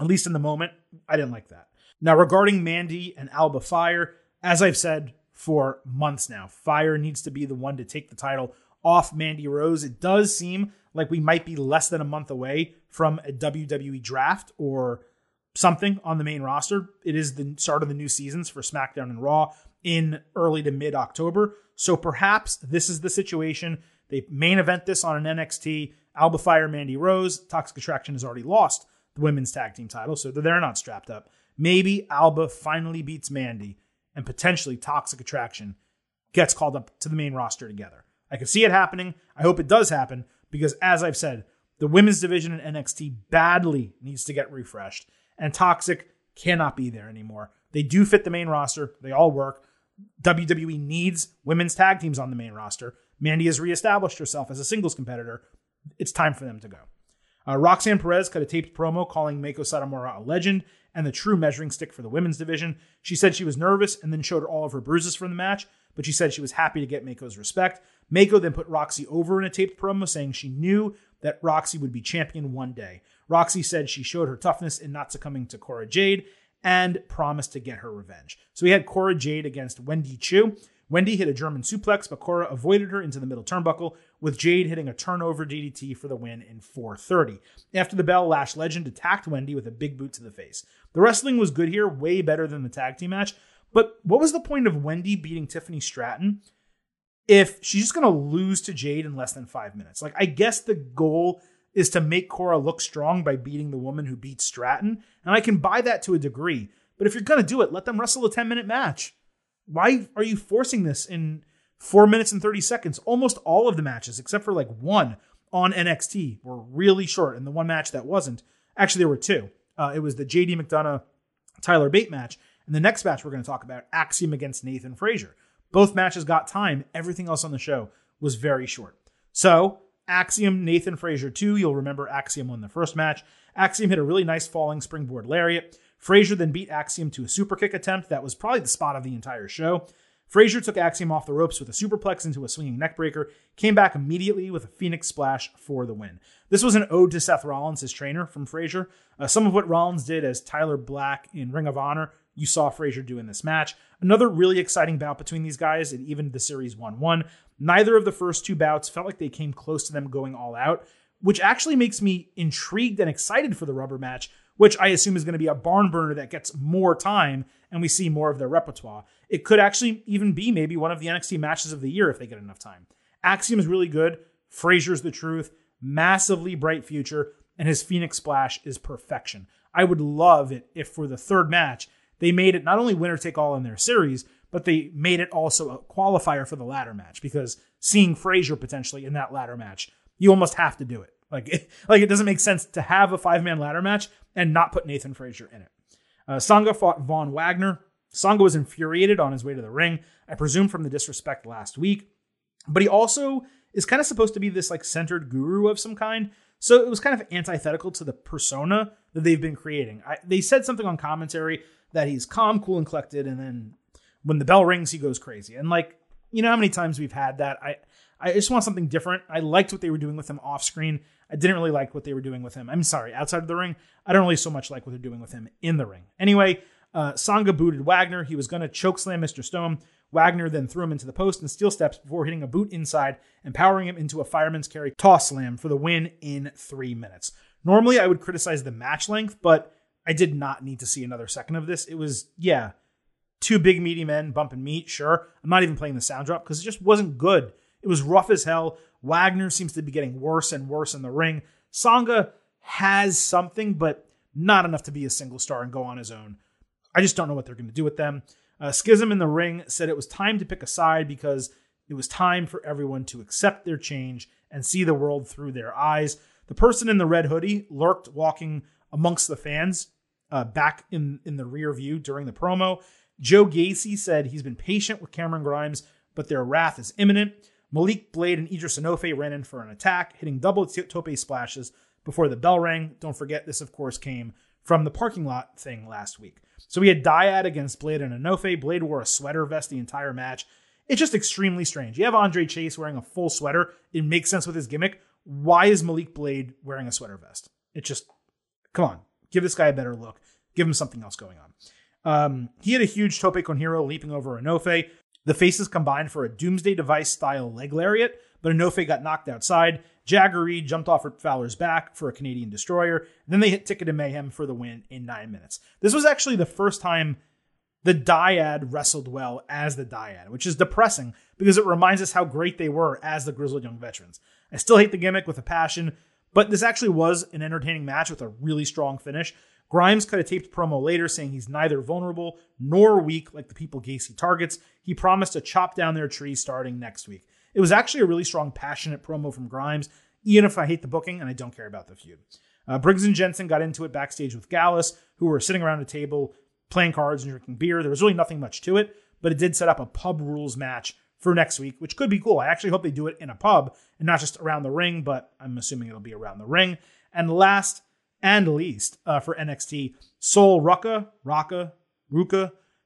at least in the moment, I didn't like that. Now, regarding Mandy and Alba Fire, as I've said for months now, Fire needs to be the one to take the title off Mandy Rose. It does seem like we might be less than a month away from a WWE draft or something on the main roster. It is the start of the new seasons for SmackDown and Raw in early to mid-October. So perhaps this is the situation. They main event this on an NXT, Alba Fire, Mandy Rose. Toxic Attraction has already lost the women's tag team title, so they're not strapped up. Maybe Alba finally beats Mandy, and potentially Toxic Attraction gets called up to the main roster together. I can see it happening. I hope it does happen, because as I've said, the women's division in NXT badly needs to get refreshed, and Toxic cannot be there anymore. They do fit the main roster. They all work. WWE needs women's tag teams on the main roster. Mandy has reestablished herself as a singles competitor. It's time for them to go. Roxanne Perez cut a taped promo calling Meiko Satomura a legend and the true measuring stick for the women's division. She said she was nervous and then showed all of her bruises from the match, but she said she was happy to get Meiko's respect. Meiko then put Roxy over in a taped promo, saying she knew that Roxy would be champion one day. Roxy said she showed her toughness in not succumbing to Cora Jade and promised to get her revenge. So we had Cora Jade against Wendy Chu. Wendy hit a German suplex, but Cora avoided her into the middle turnbuckle, with Jade hitting a turnover DDT for the win in 4:30. After the bell, Lash Legend attacked Wendy with a big boot to the face. The wrestling was good here, way better than the tag team match, but what was the point of Wendy beating Tiffany Stratton if she's just going to lose to Jade in less than 5 minutes? Like, I guess the goal is to make Cora look strong by beating the woman who beat Stratton, and I can buy that to a degree, but if you're going to do it, let them wrestle a 10-minute match. Why are you forcing this in 4 minutes and 30 seconds? Almost all of the matches, except for like one on NXT, were really short. And the one match that wasn't, actually there were two. It was the JD McDonough, Tyler Bate match. And the next match we're going to talk about, Axiom against Nathan Frazier. Both matches got time. Everything else on the show was very short. So Axiom, Nathan Frazier 2. You'll remember Axiom won the first match. Axiom hit a really nice falling springboard lariat. Frazier then beat Axiom to a super kick attempt that was probably the spot of the entire show. Frazier took Axiom off the ropes with a superplex into a swinging neckbreaker, came back immediately with a Phoenix splash for the win. This was an ode to Seth Rollins, his trainer, from Frazier. Some of what Rollins did as Tyler Black in Ring of Honor, you saw Frazier do in this match. Another really exciting bout between these guys, and even the series 1-1. Neither of the first two bouts felt like they came close to them going all out, which actually makes me intrigued and excited for the rubber match, which I assume is going to be a barn burner that gets more time and we see more of their repertoire. It could actually even be maybe one of the NXT matches of the year if they get enough time. Axiom is really good. Frazier's the truth. Massively bright future. And his Phoenix Splash is perfection. I would love it if for the third match, they made it not only winner take all in their series, but they made it also a qualifier for the ladder match, because seeing Frazier potentially in that ladder match, you almost have to do it. It doesn't make sense to have a five-man ladder match and not put Nathan Frazier in it. Sanga fought Von Wagner. Sanga was infuriated on his way to the ring, I presume from the disrespect last week. But he also is kind of supposed to be this centered guru of some kind. So it was kind of antithetical to the persona that they've been creating. They said something on commentary that he's calm, cool, and collected. And then when the bell rings, he goes crazy. And you know how many times we've had that? I just want something different. I liked what they were doing with him off screen. I didn't really like what they were doing with him. I'm sorry, outside of the ring. I don't really so much like what they're doing with him in the ring. Anyway, Sanga booted Wagner. He was going to chokeslam Mr. Stone. Wagner then threw him into the post and steel steps before hitting a boot inside and powering him into a fireman's carry toss slam for the win in 3 minutes. Normally, I would criticize the match length, but I did not need to see another second of this. It was, two big meaty men bumping meat, sure. I'm not even playing the sound drop because it just wasn't good. It was rough as hell. Wagner seems to be getting worse and worse in the ring. Sanga has something, but not enough to be a single star and go on his own. I just don't know what they're going to do with them. Schism in the ring said it was time to pick a side because it was time for everyone to accept their change and see the world through their eyes. The person in the red hoodie lurked, walking amongst the fans back in the rear view during the promo. Joe Gacy said he's been patient with Cameron Grimes, but their wrath is imminent. Malik Blade and Idris Enofe ran in for an attack, hitting double tope splashes before the bell rang. Don't forget, this, of course, came from the parking lot thing last week. So we had Dyad against Blade and Enofe. Blade wore a sweater vest the entire match. It's just extremely strange. You have Andre Chase wearing a full sweater. It makes sense with his gimmick. Why is Malik Blade wearing a sweater vest? It's just, come on, give this guy a better look. Give him something else going on. He had a huge tope con hero leaping over Enofe. The faces combined for a Doomsday Device-style leg lariat, but Enofe got knocked outside. Jagger Reed jumped off Fowler's back for a Canadian Destroyer. Then they hit Ticket to Mayhem for the win in 9 minutes. This was actually the first time the Dyad wrestled well as the Dyad, which is depressing because it reminds us how great they were as the Grizzled Young Veterans. I still hate the gimmick with a passion, but this actually was an entertaining match with a really strong finish. Grimes cut a taped promo later saying he's neither vulnerable nor weak like the people Gacy targets. He promised to chop down their tree starting next week. It was actually a really strong, passionate promo from Grimes, even if I hate the booking and I don't care about the feud. Briggs and Jensen got into it backstage with Gallus, who were sitting around a table playing cards and drinking beer. There was really nothing much to it, but it did set up a pub rules match for next week, which could be cool. I actually hope they do it in a pub and not just around the ring, but I'm assuming it'll be around the ring. And last and least, for NXT, Sol Ruka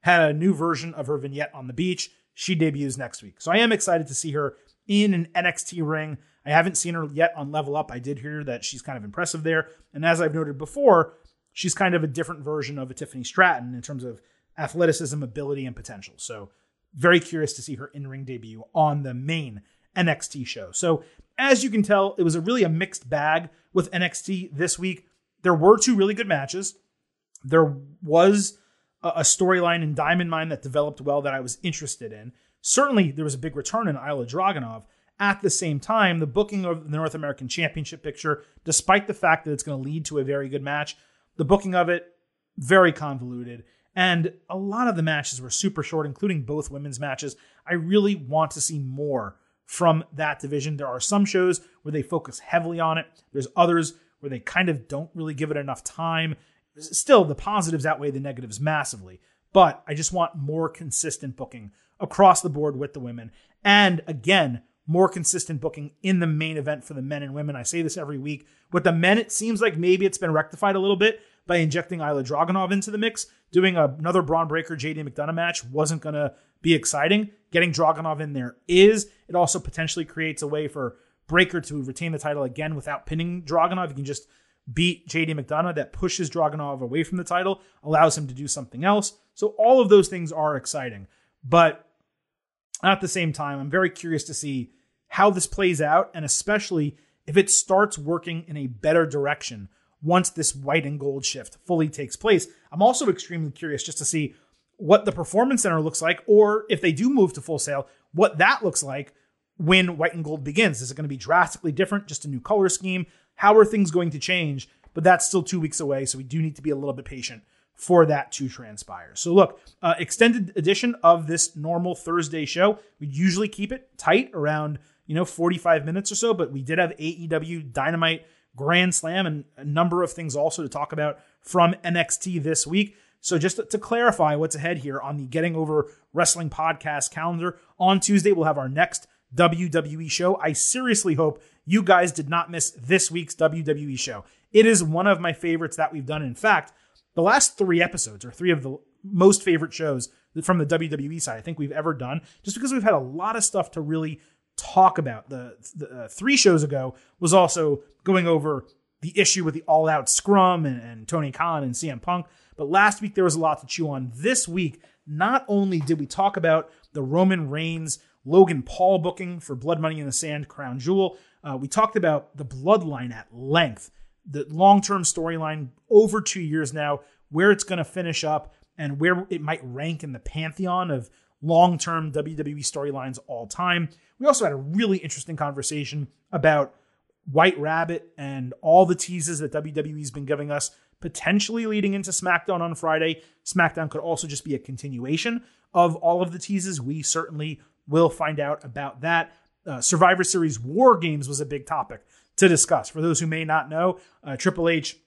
had a new version of her vignette on the beach. She debuts next week. So I am excited to see her in an NXT ring. I haven't seen her yet on Level Up. I did hear that she's kind of impressive there. And as I've noted before, she's kind of a different version of a Tiffany Stratton in terms of athleticism, ability, and potential. So very curious to see her in-ring debut on the main NXT show. So as you can tell, it was a mixed bag with NXT this week. There were two really good matches. There was a storyline in Diamond Mine that developed well that I was interested in. Certainly, there was a big return in Isla Dragunov. At the same time, the booking of the North American Championship picture, despite the fact that it's going to lead to a very good match, the booking of it, very convoluted. And a lot of the matches were super short, including both women's matches. I really want to see more from that division. There are some shows where they focus heavily on it. There's others where they kind of don't really give it enough time. Still, the positives outweigh the negatives massively, but I just want more consistent booking across the board with the women. And again, more consistent booking in the main event for the men and women. I say this every week. With the men, it seems like maybe it's been rectified a little bit, by injecting Isla Dragunov into the mix. Doing another Braun Breaker, JD McDonough match wasn't going to be exciting. Getting Dragunov in there is. It also potentially creates a way for Breaker to retain the title again without pinning Dragunov. You can just beat JD McDonough. That pushes Dragunov away from the title, allows him to do something else. So all of those things are exciting. But at the same time, I'm very curious to see how this plays out, and especially if it starts working in a better direction once this white and gold shift fully takes place. I'm also extremely curious just to see what the Performance Center looks like, or if they do move to Full Sail, what that looks like when white and gold begins. Is it going to be drastically different, just a new color scheme? How are things going to change? But that's still 2 weeks away, so we do need to be a little bit patient for that to transpire. So look, extended edition of this normal Thursday show. We usually keep it tight around, 45 minutes or so, but we did have AEW, Dynamite, Grand Slam, and a number of things also to talk about from NXT this week. So just to clarify what's ahead here on the Getting Over Wrestling podcast calendar, on Tuesday we'll have our next WWE show. I seriously hope you guys did not miss this week's WWE show. It is one of my favorites that we've done. In fact, the last three episodes are three of the most favorite shows from the WWE side I think we've ever done, just because we've had a lot of stuff to really talk about. The three shows ago was also going over the issue with the all-out scrum and Tony Khan and CM Punk. But last week, there was a lot to chew on. This week, not only did we talk about the Roman Reigns, Logan Paul booking for Blood Money in the Sand, Crown Jewel. We talked about the Bloodline at length, the long-term storyline over 2 years now, where it's going to finish up and where it might rank in the pantheon of long-term WWE storylines all time. We also had a really interesting conversation about White Rabbit and all the teases that WWE's been giving us, potentially leading into SmackDown on Friday. SmackDown could also just be a continuation of all of the teases. We certainly will find out about that. Survivor Series War Games was a big topic to discuss. For those who may not know, Triple H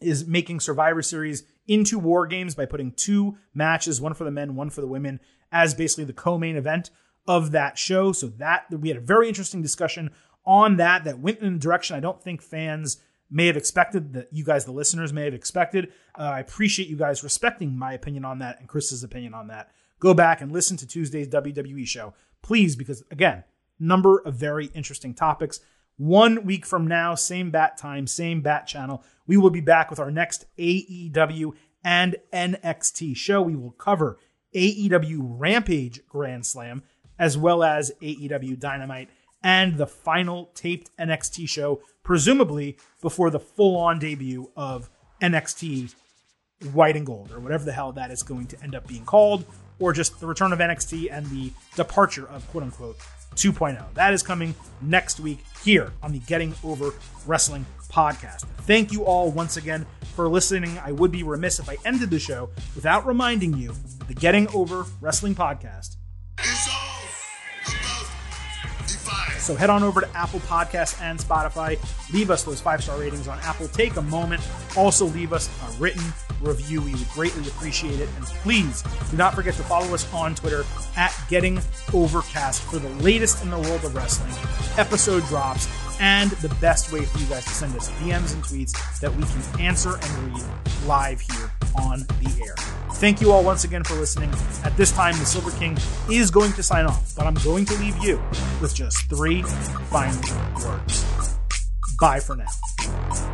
is making Survivor Series into War Games by putting two matches, one for the men, one for the women, as basically the co-main event of that show. So that we had a very interesting discussion on that went in a direction I don't think fans may have expected, that you guys, the listeners, may have expected. I appreciate you guys respecting my opinion on that and Chris's opinion on that. Go back and listen to Tuesday's WWE show, please, because, again, number of very interesting topics. 1 week from now, same bat time, same bat channel, we will be back with our next AEW and NXT show. We will cover AEW Rampage Grand Slam, as well as AEW Dynamite, and the final taped NXT show, presumably before the full-on debut of NXT White and Gold, or whatever the hell that is going to end up being called, or just the return of NXT and the departure of quote-unquote 2.0. That is coming next week here on the Getting Over Wrestling podcast. Thank you all once again for listening. I would be remiss if I ended the show without reminding you that the Getting Over Wrestling podcast is on. So head on over to Apple Podcasts and Spotify. Leave us those 5-star ratings on Apple. Take a moment. Also leave us a written review. We would greatly appreciate it. And please do not forget to follow us on Twitter at Getting Overcast for the latest in the world of wrestling, episode drops, and the best way for you guys to send us DMs and tweets that we can answer and read live here on the air. Thank you all once again for listening. At this time, the Silver King is going to sign off, but I'm going to leave you with just three final words. Bye for now.